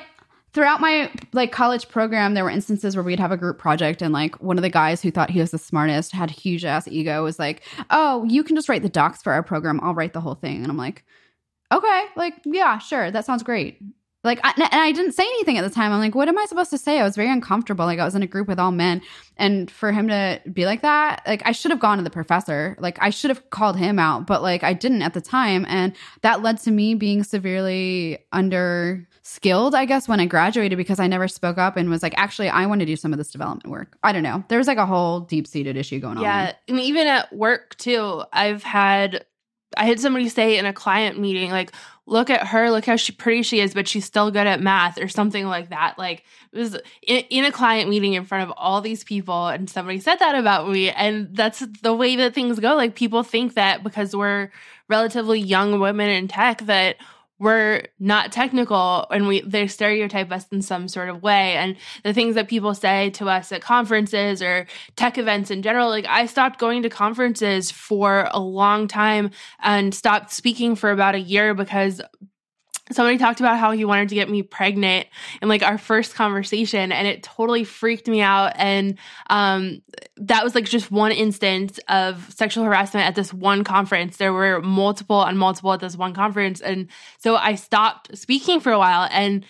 throughout my like college program, there were instances where we'd have a group project, and like one of the guys who thought he was the smartest had huge ass ego was like, "Oh, you can just write the docs for our program. I'll write the whole thing." And I'm like, "Okay, like yeah, sure, that sounds great." Like, I didn't say anything at the time. I'm like, what am I supposed to say? I was very uncomfortable. Like, I was in a group with all men. And for him to be like that, like, I should have gone to the professor. Like, I should have called him out. But, like, I didn't at the time. And that led to me being severely under-skilled, I guess, when I graduated because I never spoke up and was like, actually, I want to do some of this development work. I don't know. There was, like, a whole deep-seated issue going on. Yeah. And even at work, too, I had somebody say in a client meeting, like, look at her, look how pretty she is, but she's still good at math or something like that. Like, it was in a client meeting in front of all these people, and somebody said that about me. And that's the way that things go. Like, people think that because we're relatively young women in tech that we're not technical, and they stereotype us in some sort of way. And the things that people say to us at conferences or tech events in general, like I stopped going to conferences for a long time and stopped speaking for about a year because somebody talked about how he wanted to get me pregnant in like our first conversation, and it totally freaked me out. And that was like just one instance of sexual harassment at this one conference. There were multiple and multiple at this one conference. And so I stopped speaking for a while. And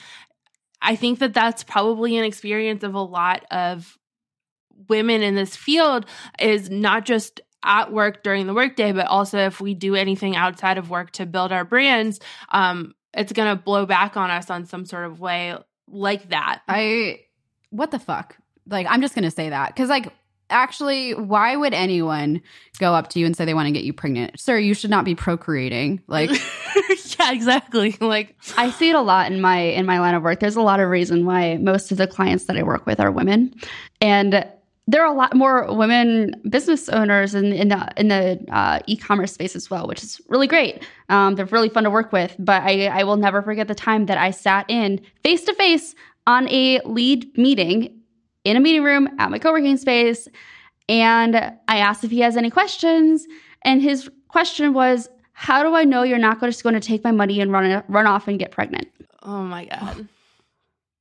I think that that's probably an experience of a lot of women in this field, is not just at work during the workday, but also if we do anything outside of work to build our brands, it's going to blow back on us on some sort of way like that. What the fuck? Like, I'm just going to say that. Because, like, actually, why would anyone go up to you and say they want to get you pregnant? Sir, you should not be procreating. Like, yeah, exactly. Like, I see it a lot in my line of work. There's a lot of reason why most of the clients that I work with are women. And there are a lot more women business owners in the e-commerce space as well, which is really great. They're really fun to work with. But I will never forget the time that I sat in face-to-face on a lead meeting in a meeting room at my co-working space. And I asked if he has any questions. And his question was, how do I know you're not just going to take my money and run off and get pregnant? Oh, my God.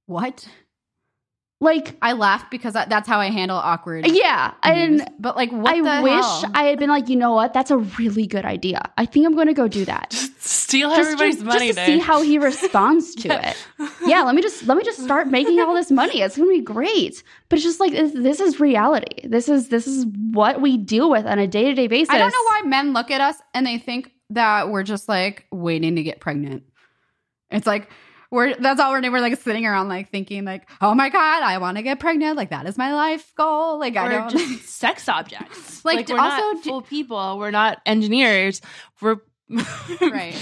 What? Like, I laughed because that's how I handle awkward. Yeah. News. But like, what the wish hell? I had been like, you know what? That's a really good idea. I think I'm going to go do that. Just steal everybody's money. Just to see how he responds to it. Yeah. Let me just start making all this money. It's going to be great. But it's just like, this is reality. This is what we deal with on a day-to-day basis. I don't know why men look at us and they think that we're just like waiting to get pregnant. It's like, that's all we're doing. We're like sitting around like thinking like, oh my God, I want to get pregnant. Like that is my life goal. Like I don't. Just sex objects. Like we're also not full people. We're not engineers. We're right.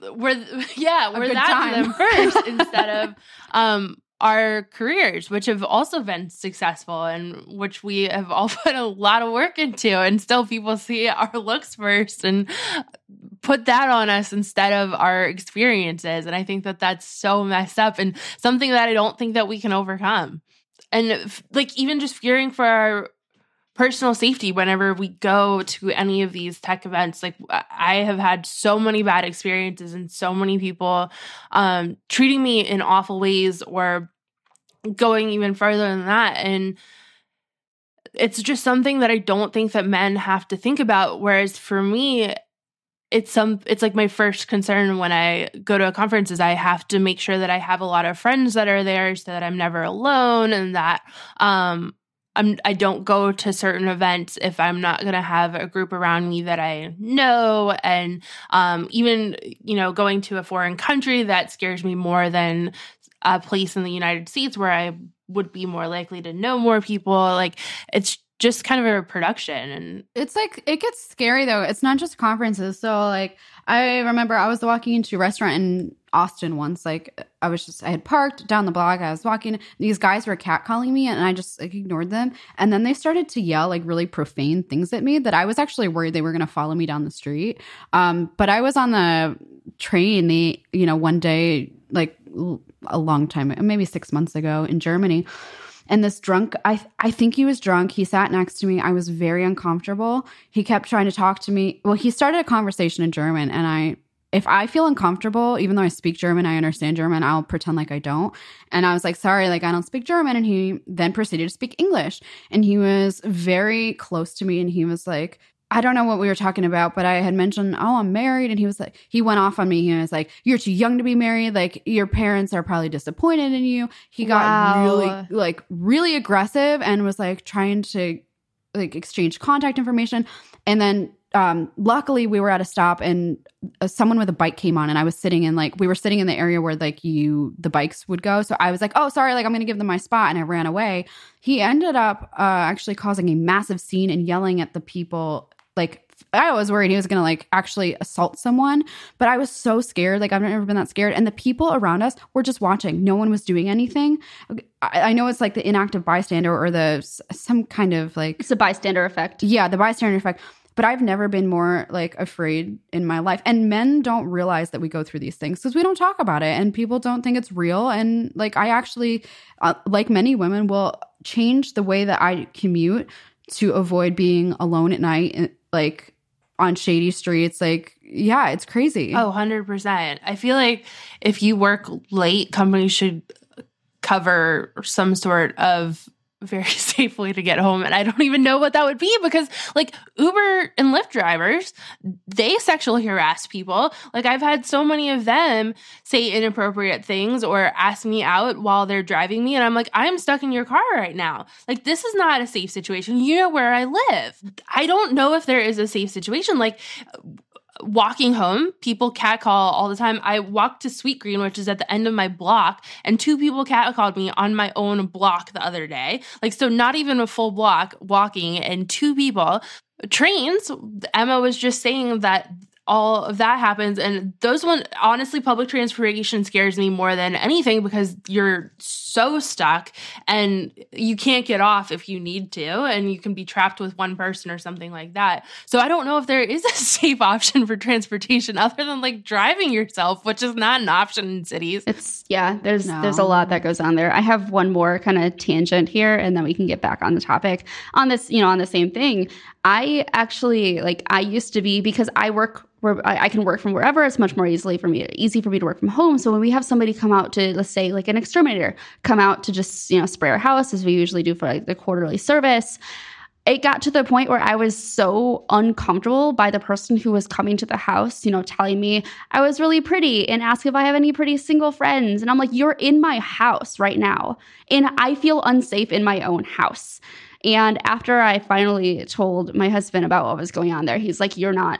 We're that to them first instead of our careers, which have also been successful and which we have all put a lot of work into, and still people see our looks first and put that on us instead of our experiences. And I think that that's so messed up and something that I don't think that we can overcome. And like even just fearing for our personal safety whenever we go to any of these tech events. Like I have had so many bad experiences and so many people treating me in awful ways, or going even further than that. And it's just something that I don't think that men have to think about. Whereas for me, it's like my first concern when I go to a conference is I have to make sure that I have a lot of friends that are there so that I'm never alone, and that I don't go to certain events if I'm not going to have a group around me that I know. And even, you know, going to a foreign country, that scares me more than a place in the United States where I would be more likely to know more people. Like, it's just kind of a production. And it's like, it gets scary though. It's not just conferences. So like, I remember I was walking into a restaurant in Austin once. Like, I had parked down the block. I was walking. These guys were catcalling me and I just like ignored them. And then they started to yell like really profane things at me that I was actually worried they were going to follow me down the street. But I was on the train, one day, like a long time, maybe 6 months ago in Germany. And this drunk, I think he was drunk. He sat next to me. I was very uncomfortable. He kept trying to talk to me. Well, he started a conversation in German, and if I feel uncomfortable, even though I speak German, I understand German, I'll pretend like I don't. And I was like, sorry, like I don't speak German. And he then proceeded to speak English. And he was very close to me, and he was like, I don't know what we were talking about, but I had mentioned, oh, I'm married. And he was like, he went off on me. He was like, you're too young to be married. Like, your parents are probably disappointed in you. He got really aggressive and was like trying to like exchange contact information. And then luckily we were at a stop and someone with a bike came on, and I was sitting in like, we were sitting in the area where like the bikes would go. So I was like, oh, sorry, like I'm going to give them my spot. And I ran away. He ended up actually causing a massive scene and yelling at the people. Like, I was worried he was going to like actually assault someone, but I was so scared. Like, I've never been that scared. And the people around us were just watching. No one was doing anything. I know it's like the inactive bystander or some kind of like... It's a bystander effect. Yeah, the bystander effect. But I've never been more like afraid in my life. And men don't realize that we go through these things because we don't talk about it, and people don't think it's real. And like, I actually, like many women, will change the way that I commute to avoid being alone at night and like on shady streets. Like, yeah, it's crazy. Oh, 100%. I feel like if you work late, companies should cover some sort of very safe way to get home. And I don't even know what that would be, because like Uber and Lyft drivers, they sexually harass people. Like, I've had so many of them say inappropriate things or ask me out while they're driving me. And I'm like, I'm stuck in your car right now. Like, this is not a safe situation. You know where I live. I don't know if there is a safe situation. Like, walking home, people catcall all the time. I walked to Sweet Green, which is at the end of my block, and two people catcalled me on my own block the other day. Like, so not even a full block walking, and two people. Trains, Emma was just saying that all of that happens. And those one, honestly, public transportation scares me more than anything, because you're so stuck and you can't get off if you need to, and you can be trapped with one person or something like that. So I don't know if there is a safe option for transportation other than like driving yourself, which is not an option in cities. There's a lot that goes on there. I have one more kind of tangent here, and then we can get back on the topic on this, on the same thing. I actually, like, I used to be, because I work where I can work from wherever. It's much more easy for me to work from home. So when we have somebody come out to, let's say like an exterminator come out to just, spray our house, as we usually do for like the quarterly service, it got to the point where I was so uncomfortable by the person who was coming to the house, telling me I was really pretty and ask if I have any pretty single friends. And I'm like, you're in my house right now, and I feel unsafe in my own house. And after I finally told my husband about what was going on there, he's like, you're not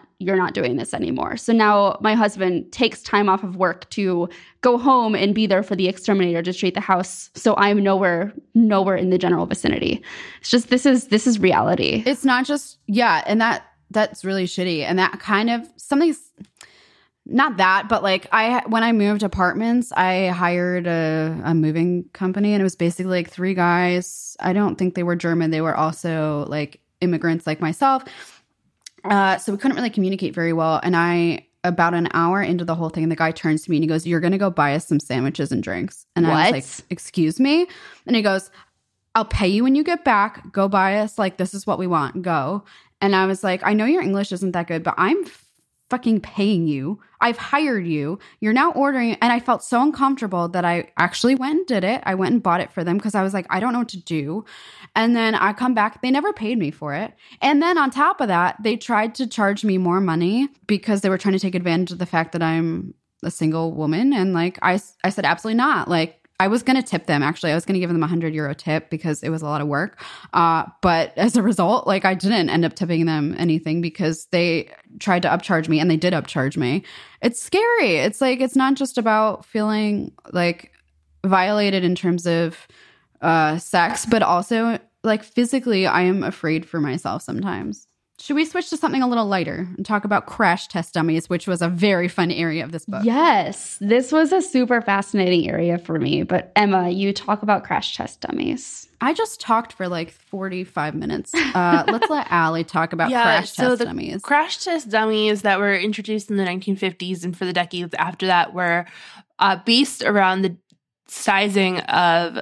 doing this anymore. So now my husband takes time off of work to go home and be there for the exterminator to treat the house. So I'm nowhere in the general vicinity. It's just, this is reality. It's not just, yeah. And that's really shitty. And that kind of, something's not that, but like when I moved apartments, I hired a moving company, and it was basically like three guys. I don't think they were German. They were also like immigrants like myself. So we couldn't really communicate very well. And about an hour into the whole thing, the guy turns to me and he goes, you're going to go buy us some sandwiches and drinks. And I was like, excuse me? And he goes, I'll pay you when you get back. Go buy us. Like, this is what we want. Go. And I was like, I know your English isn't that good, but I'm fucking paying you. I've hired you. You're now ordering. And I felt so uncomfortable that I actually went and did it. I went and bought it for them because I was like, I don't know what to do. And then I come back. They never paid me for it. And then on top of that, they tried to charge me more money because they were trying to take advantage of the fact that I'm a single woman. And like, I said, absolutely not. Like, I was going to tip them, actually. I was going to give them a €100 tip because it was a lot of work. But as a result, like I didn't end up tipping them anything because they tried to upcharge me and they did upcharge me. It's scary. It's like, it's not just about feeling like violated in terms of sex, but also like physically, I am afraid for myself sometimes. Should we switch to something a little lighter and talk about crash test dummies, which was a very fun area of this book? Yes, this was a super fascinating area for me. But Emma, you talk about crash test dummies. I just talked for like 45 minutes. Let's let Allie talk about crash test dummies. Crash test dummies that were introduced in the 1950s and for the decades after that were based around the sizing of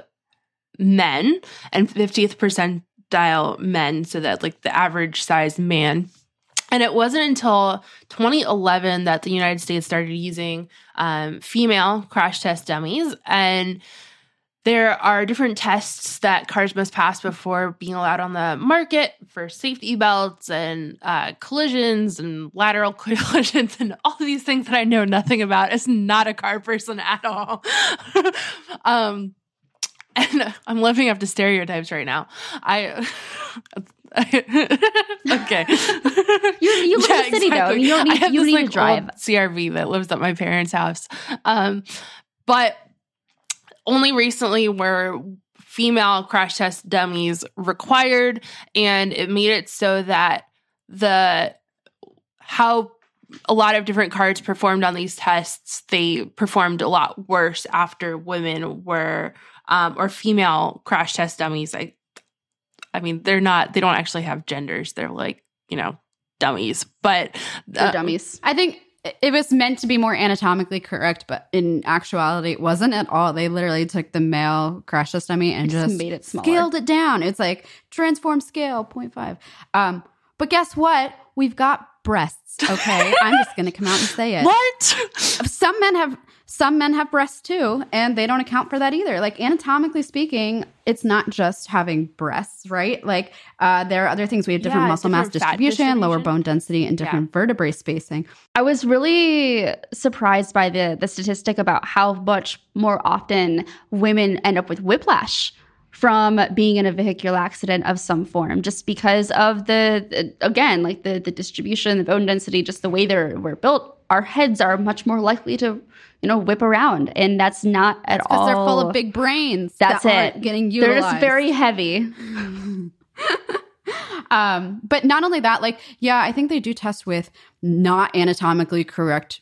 men and 50th percentile men, so that like the average size man. And it wasn't until 2011 that the United States started using female crash test dummies. And there are different tests that cars must pass before being allowed on the market for safety belts and collisions and lateral collisions and all these things that I know nothing about. It's not a car person at all. And I'm living up to stereotypes right now. Okay. You live in the city, exactly. Though. You don't need, I have you this, need like, to drive. Old CRV that lives at my parents' house. But only recently were female crash test dummies required, and it made it so that how a lot of different cars performed on these tests, they performed a lot worse after women were or female crash test dummies. I mean, they don't actually have genders. They're like, you know, dummies, but they're dummies. I think it was meant to be more anatomically correct, but in actuality, it wasn't at all. They literally took the male crash test dummy and just made it smaller. Scaled it down. It's like transform scale 0.5. But guess what? We've got breasts. Okay. I'm just going to come out and say it. What? Some men have breasts too, and they don't account for that either. Like, anatomically speaking, it's not just having breasts, right? Like, there are other things. We have different muscle mass distribution, lower bone density, and different vertebrae spacing. I was really surprised by the statistic about how much more often women end up with whiplash from being in a vehicular accident of some form, just because of the distribution, the bone density, just the way we're built. Our heads are much more likely to, you know, whip around, and that's not at all. Because they're full of big brains. That's that it. Getting utilized. They're just very heavy. But not only that, like, yeah, I think they do test with not anatomically correct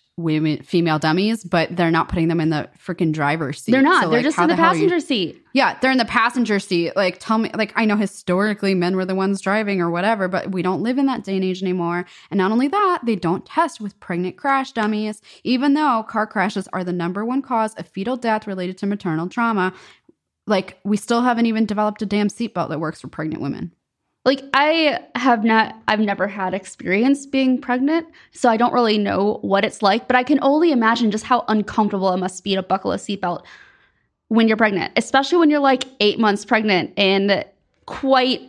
female dummies, but they're not putting them in the freaking driver's seat. They're not. So, they're like, just in the passenger seat. Yeah, they're in the passenger seat. Like, tell me, like, I know historically men were the ones driving or whatever, but we don't live in that day and age anymore. And not only that, they don't test with pregnant crash dummies, even though car crashes are the number one cause of fetal death related to maternal trauma. Like, we still haven't even developed a damn seatbelt that works for pregnant women. Like, I've never had experience being pregnant, so I don't really know what it's like, but I can only imagine just how uncomfortable it must be to buckle a seatbelt when you're pregnant, especially when you're like 8 months pregnant and quite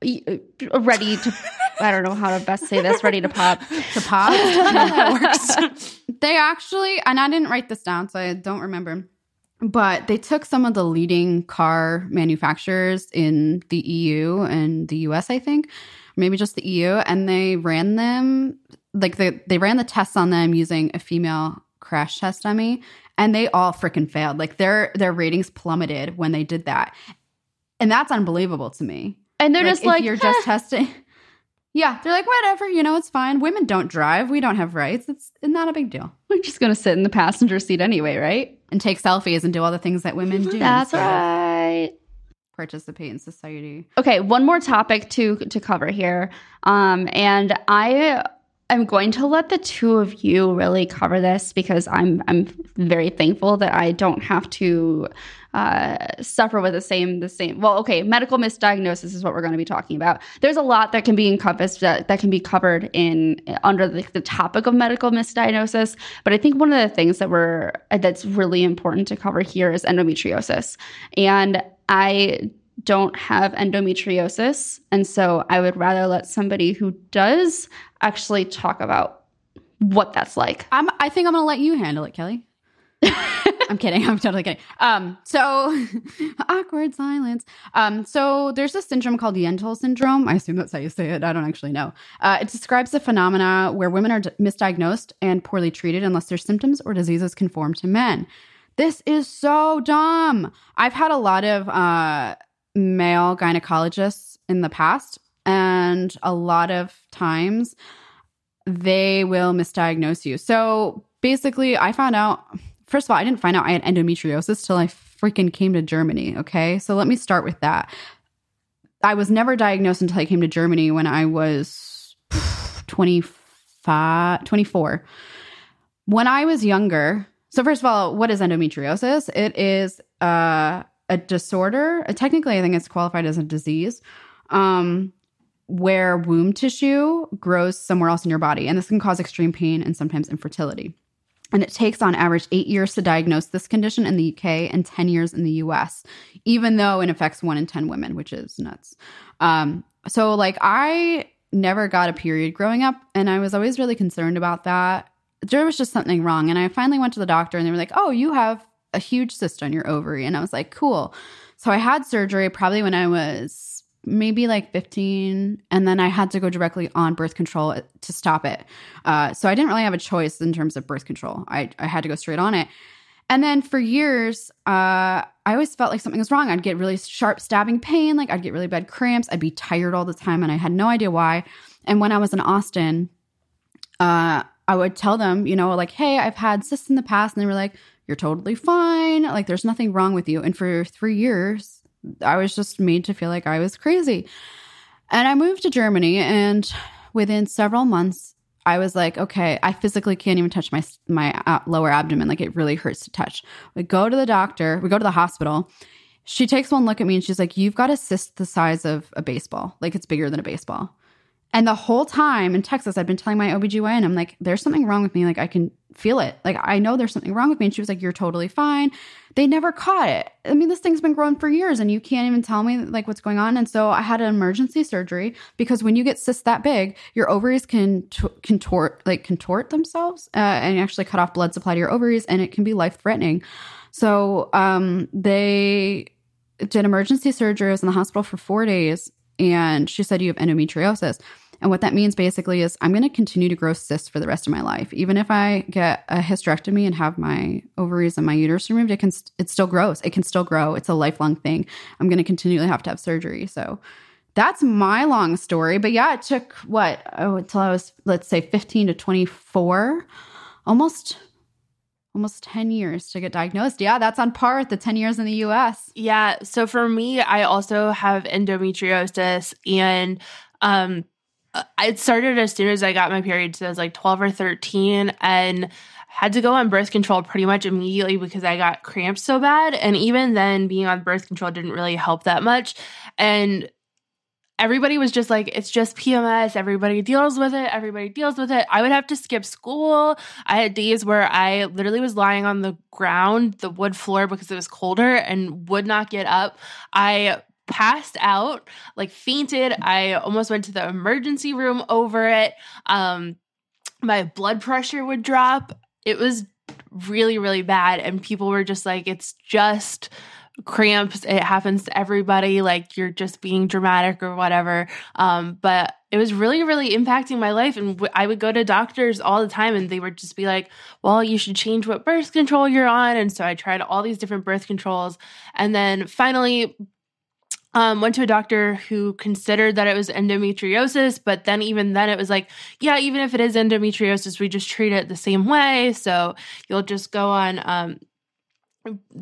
ready to, I don't know how to best say this, ready to pop. To pop? That works. They actually, and I didn't write this down, so I don't remember, but they took some of the leading car manufacturers in the EU and the US, I think, maybe just the EU, and they ran them, like they ran the tests on them using a female crash test dummy, and they all freaking failed. Like their ratings plummeted when they did that. And that's unbelievable to me. And they're like, just like, you're just testing. Yeah, they're like, whatever, you know, it's fine. Women don't drive. We don't have rights. It's not a big deal. We're just going to sit in the passenger seat anyway, right? And take selfies and do all the things that women do. That's right. Participate in society. Okay, one more topic to cover here. And I I'm going to let the two of you really cover this because I'm very thankful that I don't have to suffer with the same. Well, okay, medical misdiagnosis is what we're going to be talking about. There's a lot that can be encompassed that can be covered in under the topic of medical misdiagnosis. But I think one of the things that's really important to cover here is endometriosis, and I don't have endometriosis, and so I would rather let somebody who does actually talk about what that's like. I think I'm going to let you handle it, Kelly. I'm kidding. I'm totally kidding. So awkward silence. So there's this syndrome called Yentl syndrome. I assume that's how you say it. I don't actually know. It describes the phenomena where women are misdiagnosed and poorly treated unless their symptoms or diseases conform to men. This is so dumb. I've had a lot of male gynecologists in the past, and a lot of times they will misdiagnose you. So basically, I found out, first of all, I didn't find out I had endometriosis till I freaking came to Germany, okay? So let me start with that. I was never diagnosed until I came to Germany when I was 24. When I was younger, so first of all, what is endometriosis? It is a disorder, technically I think it's qualified as a disease, where womb tissue grows somewhere else in your body. And this can cause extreme pain and sometimes infertility. And it takes on average 8 years to diagnose this condition in the UK and 10 years in the US, even though it affects 1 in 10 women, which is nuts. So like I never got a period growing up, and I was always really concerned about that. There was just something wrong. And I finally went to the doctor, and they were like, oh, you have a huge cyst on your ovary. And I was like, cool. So I had surgery probably when I was maybe like 15. And then I had to go directly on birth control to stop it. So I didn't really have a choice in terms of birth control. I had to go straight on it. And then for years, I always felt like something was wrong. I'd get really sharp stabbing pain. Like I'd get really bad cramps. I'd be tired all the time. And I had no idea why. And when I was in Austin, I would tell them, like, hey, I've had cysts in the past. And they were like, you're totally fine. Like, there's nothing wrong with you. And for 3 years, I was just made to feel like I was crazy. And I moved to Germany, and within several months, I was like, okay, I physically can't even touch my lower abdomen. Like, it really hurts to touch. We go to the doctor. We go to the hospital. She takes one look at me, and she's like, you've got a cyst the size of a baseball. Like, it's bigger than a baseball. And the whole time in Texas, I'd been telling my OBGYN, I'm like, there's something wrong with me. Like, I can feel it. Like, I know there's something wrong with me. And she was like, you're totally fine. They never caught it. I mean, this thing's been growing for years, and you can't even tell me, like, what's going on. And so I had an emergency surgery, because when you get cysts that big, your ovaries can contort themselves and actually cut off blood supply to your ovaries, and it can be life-threatening. So they did emergency surgery. I was in the hospital for 4 days, and she said, you have endometriosis. And what that means basically is I'm going to continue to grow cysts for the rest of my life. Even if I get a hysterectomy and have my ovaries and my uterus removed, it still grows. It can still grow. It's a lifelong thing. I'm going to continually have to have surgery. So that's my long story. But yeah, it took until I was, let's say, 15 to 24, almost 10 years to get diagnosed. Yeah, that's on par with the 10 years in the US. Yeah. So for me, I also have endometriosis, and it started as soon as I got my period. So I was like 12 or 13 and had to go on birth control pretty much immediately because I got cramps so bad. And even then, being on birth control didn't really help that much. And everybody was just like, it's just PMS. Everybody deals with it. I would have to skip school. I had days where I literally was lying on the ground, the wood floor, because it was colder, and would not get up. I passed out, like fainted. I almost went to the emergency room over it. My blood pressure would drop. It was really, really bad. And people were just like, it's just cramps. It happens to everybody. Like, you're just being dramatic or whatever. But it was really, really impacting my life. And I would go to doctors all the time, and they would just be like, well, you should change what birth control you're on. And so I tried all these different birth controls. And then finally, went to a doctor who considered that it was endometriosis, but then even then it was like, yeah, even if it is endometriosis, we just treat it the same way. So you'll just go on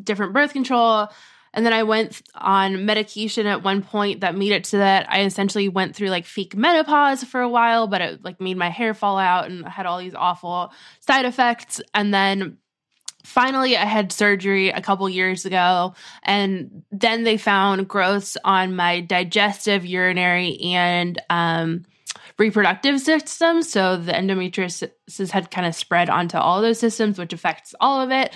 different birth control. And then I went on medication at one point that made it so that I essentially went through like fake menopause for a while, but it like made my hair fall out and had all these awful side effects. And then finally, I had surgery a couple years ago, and then they found growths on my digestive, urinary, and reproductive systems. So the endometriosis had kind of spread onto all those systems, which affects all of it.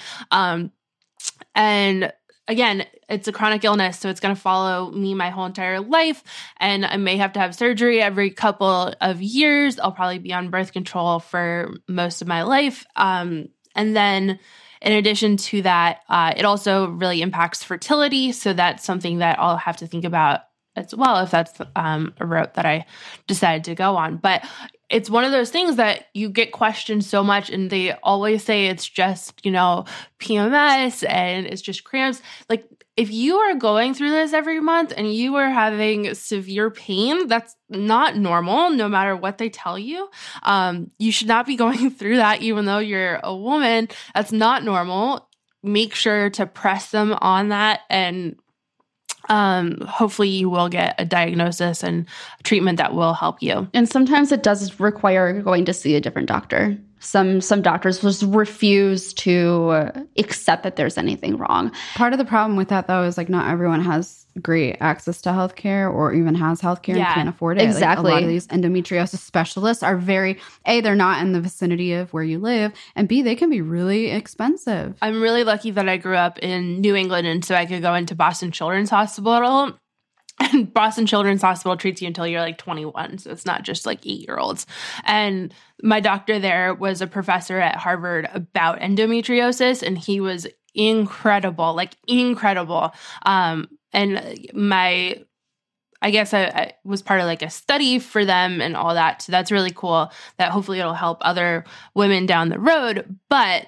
And again, it's a chronic illness, so it's going to follow me my whole entire life, and I may have to have surgery every couple of years. I'll probably be on birth control for most of my life. And then in addition to that, it also really impacts fertility. So that's something that I'll have to think about as well if that's a route that I decided to go on. But it's one of those things that you get questioned so much, and they always say it's just, you know, PMS and it's just cramps. Like if you are going through this every month and you are having severe pain, that's not normal no matter what they tell you. You should not be going through that even though you're a woman. That's not normal. Make sure to press them on that, and hopefully you will get a diagnosis and treatment that will help you. And sometimes it does require going to see a different doctor. Some doctors just refuse to accept that there's anything wrong. Part of the problem with that, though, is like not everyone has great access to healthcare or even has healthcare and can't afford it. Exactly. Like a lot of these endometriosis specialists are very, A, they're not in the vicinity of where you live, and B, they can be really expensive. I'm really lucky that I grew up in New England, and so I could go into Boston Children's Hospital. And Boston Children's Hospital treats you until you're like 21. So it's not just like 8-year-olds. And my doctor there was a professor at Harvard about endometriosis, and he was incredible, like incredible. And my, I guess I was part of like a study for them and all that. So that's really cool that hopefully it'll help other women down the road. But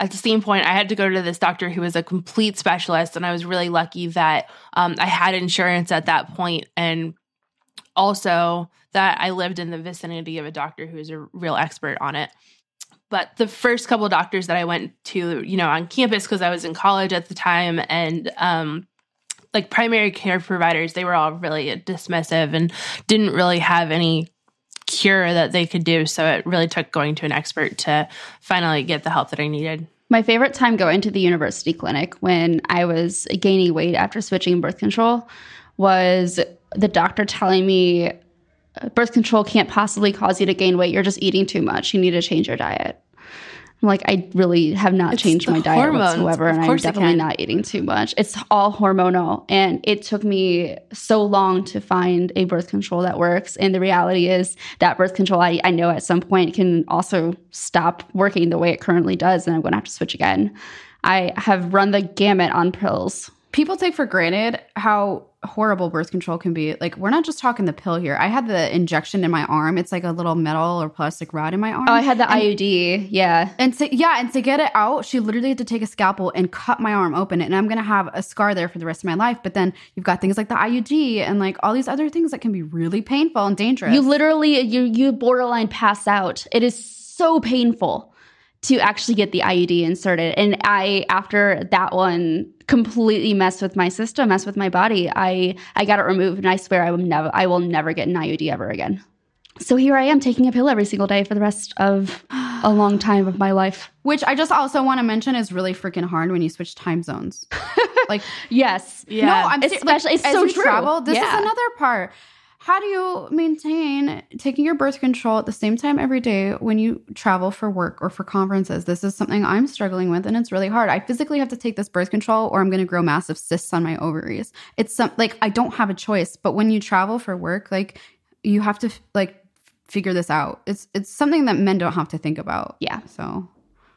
at the same point, I had to go to this doctor who was a complete specialist, and I was really lucky that I had insurance at that point, and also that I lived in the vicinity of a doctor who was a real expert on it. But the first couple of doctors that I went to, you know, on campus, because I was in college at the time, and like primary care providers, they were all really dismissive and didn't really have any cure that they could do. So it really took going to an expert to finally get the help that I needed. My favorite time going to the university clinic when I was gaining weight after switching birth control was the doctor telling me birth control can't possibly cause you to gain weight. You're just eating too much. You need to change your diet. I'm like, I really have not changed my diet whatsoever, and I'm definitely not eating too much. It's all hormonal, and it took me so long to find a birth control that works. And the reality is that birth control, I know at some point can also stop working the way it currently does, and I'm going to have to switch again. I have run the gamut on pills. People take for granted how horrible birth control can be. Like, we're not just talking the pill here. I had the injection in my arm. It's like a little metal or plastic rod in my arm. Oh, I had the IUD. Yeah. And to get it out, she literally had to take a scalpel and cut my arm open. And I'm going to have a scar there for the rest of my life. But then you've got things like the IUD and like all these other things that can be really painful and dangerous. You literally, you borderline pass out. It is so painful to actually get the IUD inserted. And I, after that one, completely messed with my system, messed with my body. I got it removed, and I swear I will never get an IUD ever again. So here I am taking a pill every single day for the rest of a long time of my life. Which I just also want to mention is really freaking hard when you switch time zones. Like, yes. Yeah. No, I'm serious. Especially, like, it's so true. Travel, this is another part. How do you maintain taking your birth control at the same time every day when you travel for work or for conferences? This is something I'm struggling with, and it's really hard. I physically have to take this birth control or I'm going to grow massive cysts on my ovaries. It's like I don't have a choice, but when you travel for work, like you have to like figure this out. It's something that men don't have to think about. Yeah. So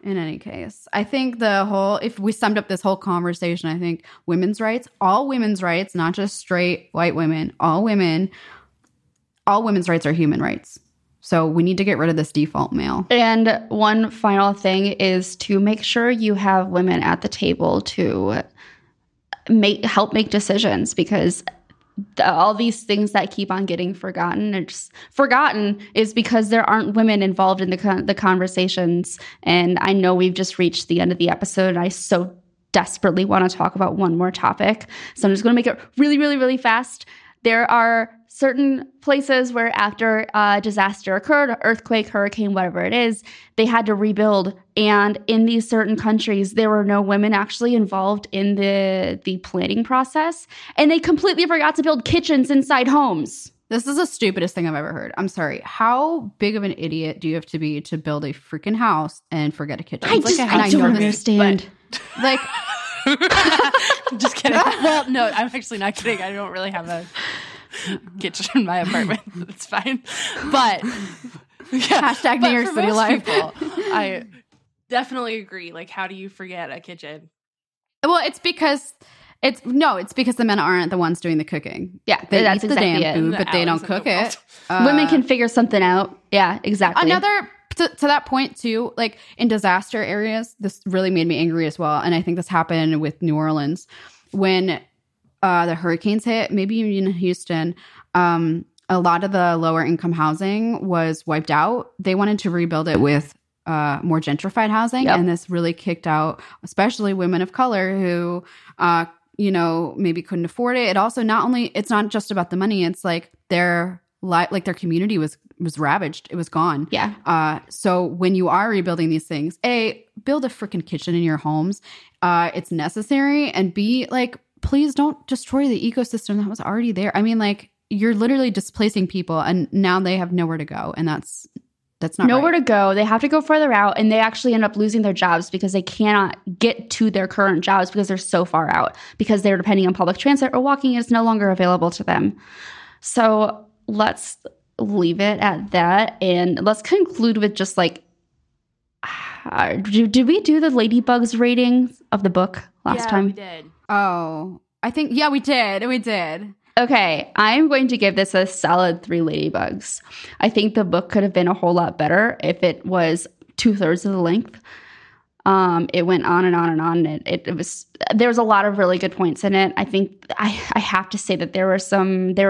in any case, I think if we summed up this whole conversation, I think women's rights, all women's rights, not just straight white women, all women. All women's rights are human rights. So we need to get rid of this default male. And one final thing is to make sure you have women at the table to help make decisions, because all these things that keep on getting forgotten and just forgotten is because there aren't women involved in the conversations. And I know we've just reached the end of the episode. I so desperately want to talk about one more topic. So I'm just going to make it really, really, really fast. There are certain places where after a disaster occurred, an earthquake, hurricane, whatever it is, they had to rebuild. And in these certain countries, there were no women actually involved in the planning process. And they completely forgot to build kitchens inside homes. This is the stupidest thing I've ever heard. I'm sorry. How big of an idiot do you have to be to build a freaking house and forget a kitchen? I don't understand. Like... Just kidding. Well, no, I'm actually not kidding. I don't really have a kitchen in my apartment. It's fine. But yeah. Hashtag New York City life. People, I definitely agree. Like, how do you forget a kitchen? Well, it's because the men aren't the ones doing the cooking. Yeah, that's the exactly damn food, but they don't cook it. Women can figure something out. Yeah, exactly. Another. To that point, too, like in disaster areas, this really made me angry as well. And I think this happened with New Orleans when the hurricanes hit, maybe even in Houston. A lot of the lower income housing was wiped out. They wanted to rebuild it with more gentrified housing. Yep. And this really kicked out, especially women of color who, maybe couldn't afford it. It also it's not just about the money. It's like their community was ravaged. It was gone. Yeah. So when you are rebuilding these things, A, build a freaking kitchen in your homes. It's necessary. And B, like, please don't destroy the ecosystem that was already there. I mean, like, you're literally displacing people and now they have nowhere to go. And that's not nowhere right. to go. They have to go further out, and they actually end up losing their jobs because they cannot get to their current jobs because they're so far out, because they're depending on public transit or walking. It's no longer available to them. So let's leave it at that, and let's conclude with just like, did we do the Ladybugs ratings of the book last time? We did. Oh, I think we did. We did. Okay, I'm going to give this a solid 3 Ladybugs. I think the book could have been a whole lot better if it was 2/3 of the length. It went on and on and on. There was a lot of really good points in it. I think I have to say that there were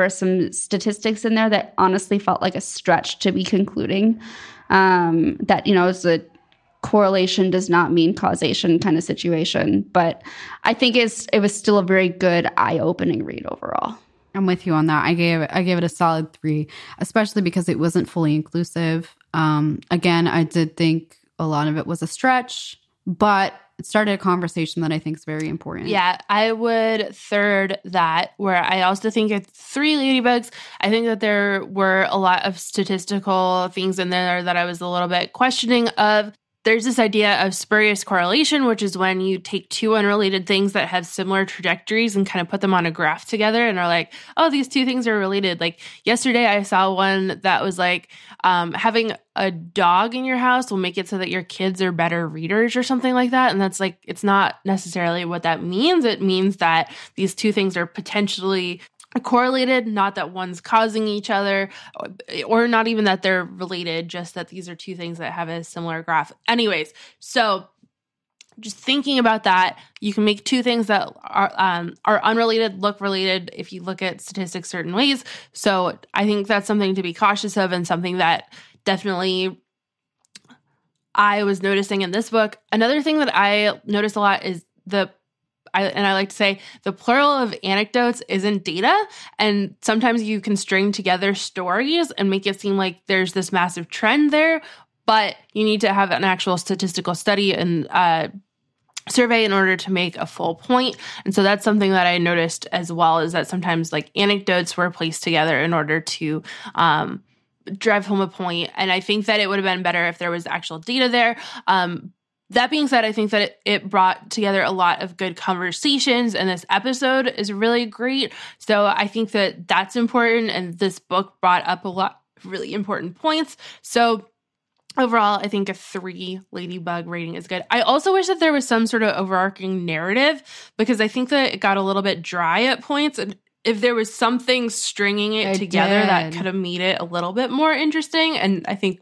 some statistics in there that honestly felt like a stretch to be concluding, that, it's a correlation does not mean causation kind of situation. But I think it was still a very good eye-opening read overall. I'm with you on that. I gave it a solid 3, especially because it wasn't fully inclusive. Again, I did think a lot of it was a stretch, but it started a conversation that I think is very important. Yeah, I would third that, where I also think it's 3 Ladybugs. I think that there were a lot of statistical things in there that I was a little bit questioning of. There's this idea of spurious correlation, which is when you take two unrelated things that have similar trajectories and kind of put them on a graph together and are like, oh, these two things are related. Like yesterday I saw one that was like having a dog in your house will make it so that your kids are better readers or something like that. And that's like, it's not necessarily what that means. It means that these two things are potentially correlated, not that one's causing each other, or not even that they're related, just that these are two things that have a similar graph. Anyways, so just thinking about that, you can make two things that are unrelated look related if you look at statistics certain ways. So I think that's something to be cautious of, and something that definitely I was noticing in this book. Another thing that I noticed a lot is I like to say the plural of anecdotes isn't data. And sometimes you can string together stories and make it seem like there's this massive trend there, but you need to have an actual statistical study and survey in order to make a full point. And so that's something that I noticed as well, is that sometimes like anecdotes were placed together in order to drive home a point. And I think that it would have been better if there was actual data there. That being said, I think that it brought together a lot of good conversations, and this episode is really great. So I think that that's important, and this book brought up a lot of really important points. So overall, I think a 3 Ladybug rating is good. I also wish that there was some sort of overarching narrative, because I think that it got a little bit dry at points. And if there was something stringing it together, that could have made it a little bit more interesting. And I think,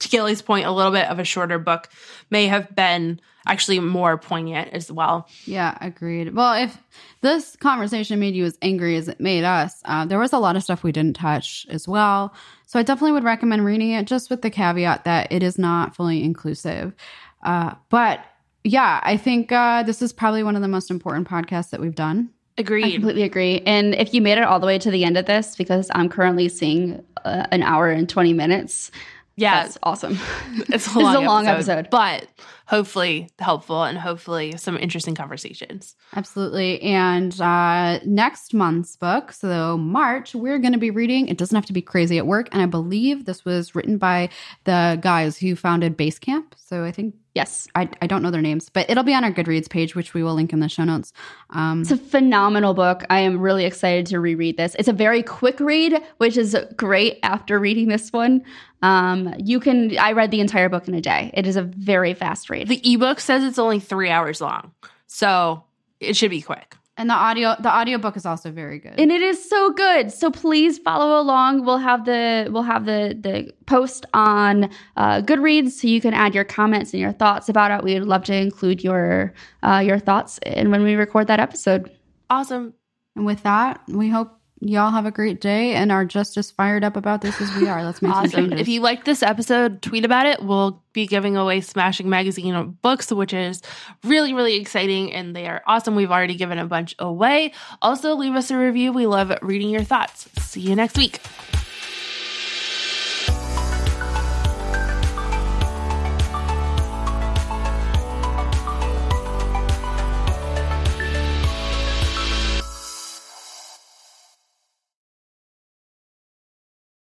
to Kelly's point, a little bit of a shorter book may have been actually more poignant as well. Yeah, agreed. Well, if this conversation made you as angry as it made us, there was a lot of stuff we didn't touch as well. So I definitely would recommend reading it, just with the caveat that it is not fully inclusive. But yeah, I think this is probably one of the most important podcasts that we've done. Agreed. I completely agree. And if you made it all the way to the end of this, because I'm currently seeing an hour and 20 minutes. Yeah. That's awesome. It's a long, it's a long episode. But hopefully helpful and hopefully some interesting conversations. Absolutely. And next month's book, so March, we're going to be reading It Doesn't Have to Be Crazy at Work. And I believe this was written by the guys who founded Basecamp. So I think, yes, I don't know their names, but it'll be on our Goodreads page, which we will link in the show notes. It's a phenomenal book. I am really excited to reread this. It's a very quick read, which is great after reading this one. I read the entire book in a day. It is a very fast read. The ebook says it's only 3 hours long, so it should be quick. And the audiobook is also very good. And it is so good. So please follow along. We'll have the post on Goodreads, so you can add your comments and your thoughts about it. We would love to include your thoughts in when we record that episode. Awesome. And with that, we hope y'all have a great day and are just as fired up about this as we are. Let's make some changes. If you like this episode, tweet about it. We'll be giving away Smashing Magazine books, which is really, really exciting, and they are awesome. We've already given a bunch away. Also, leave us a review. We love reading your thoughts. See you next week.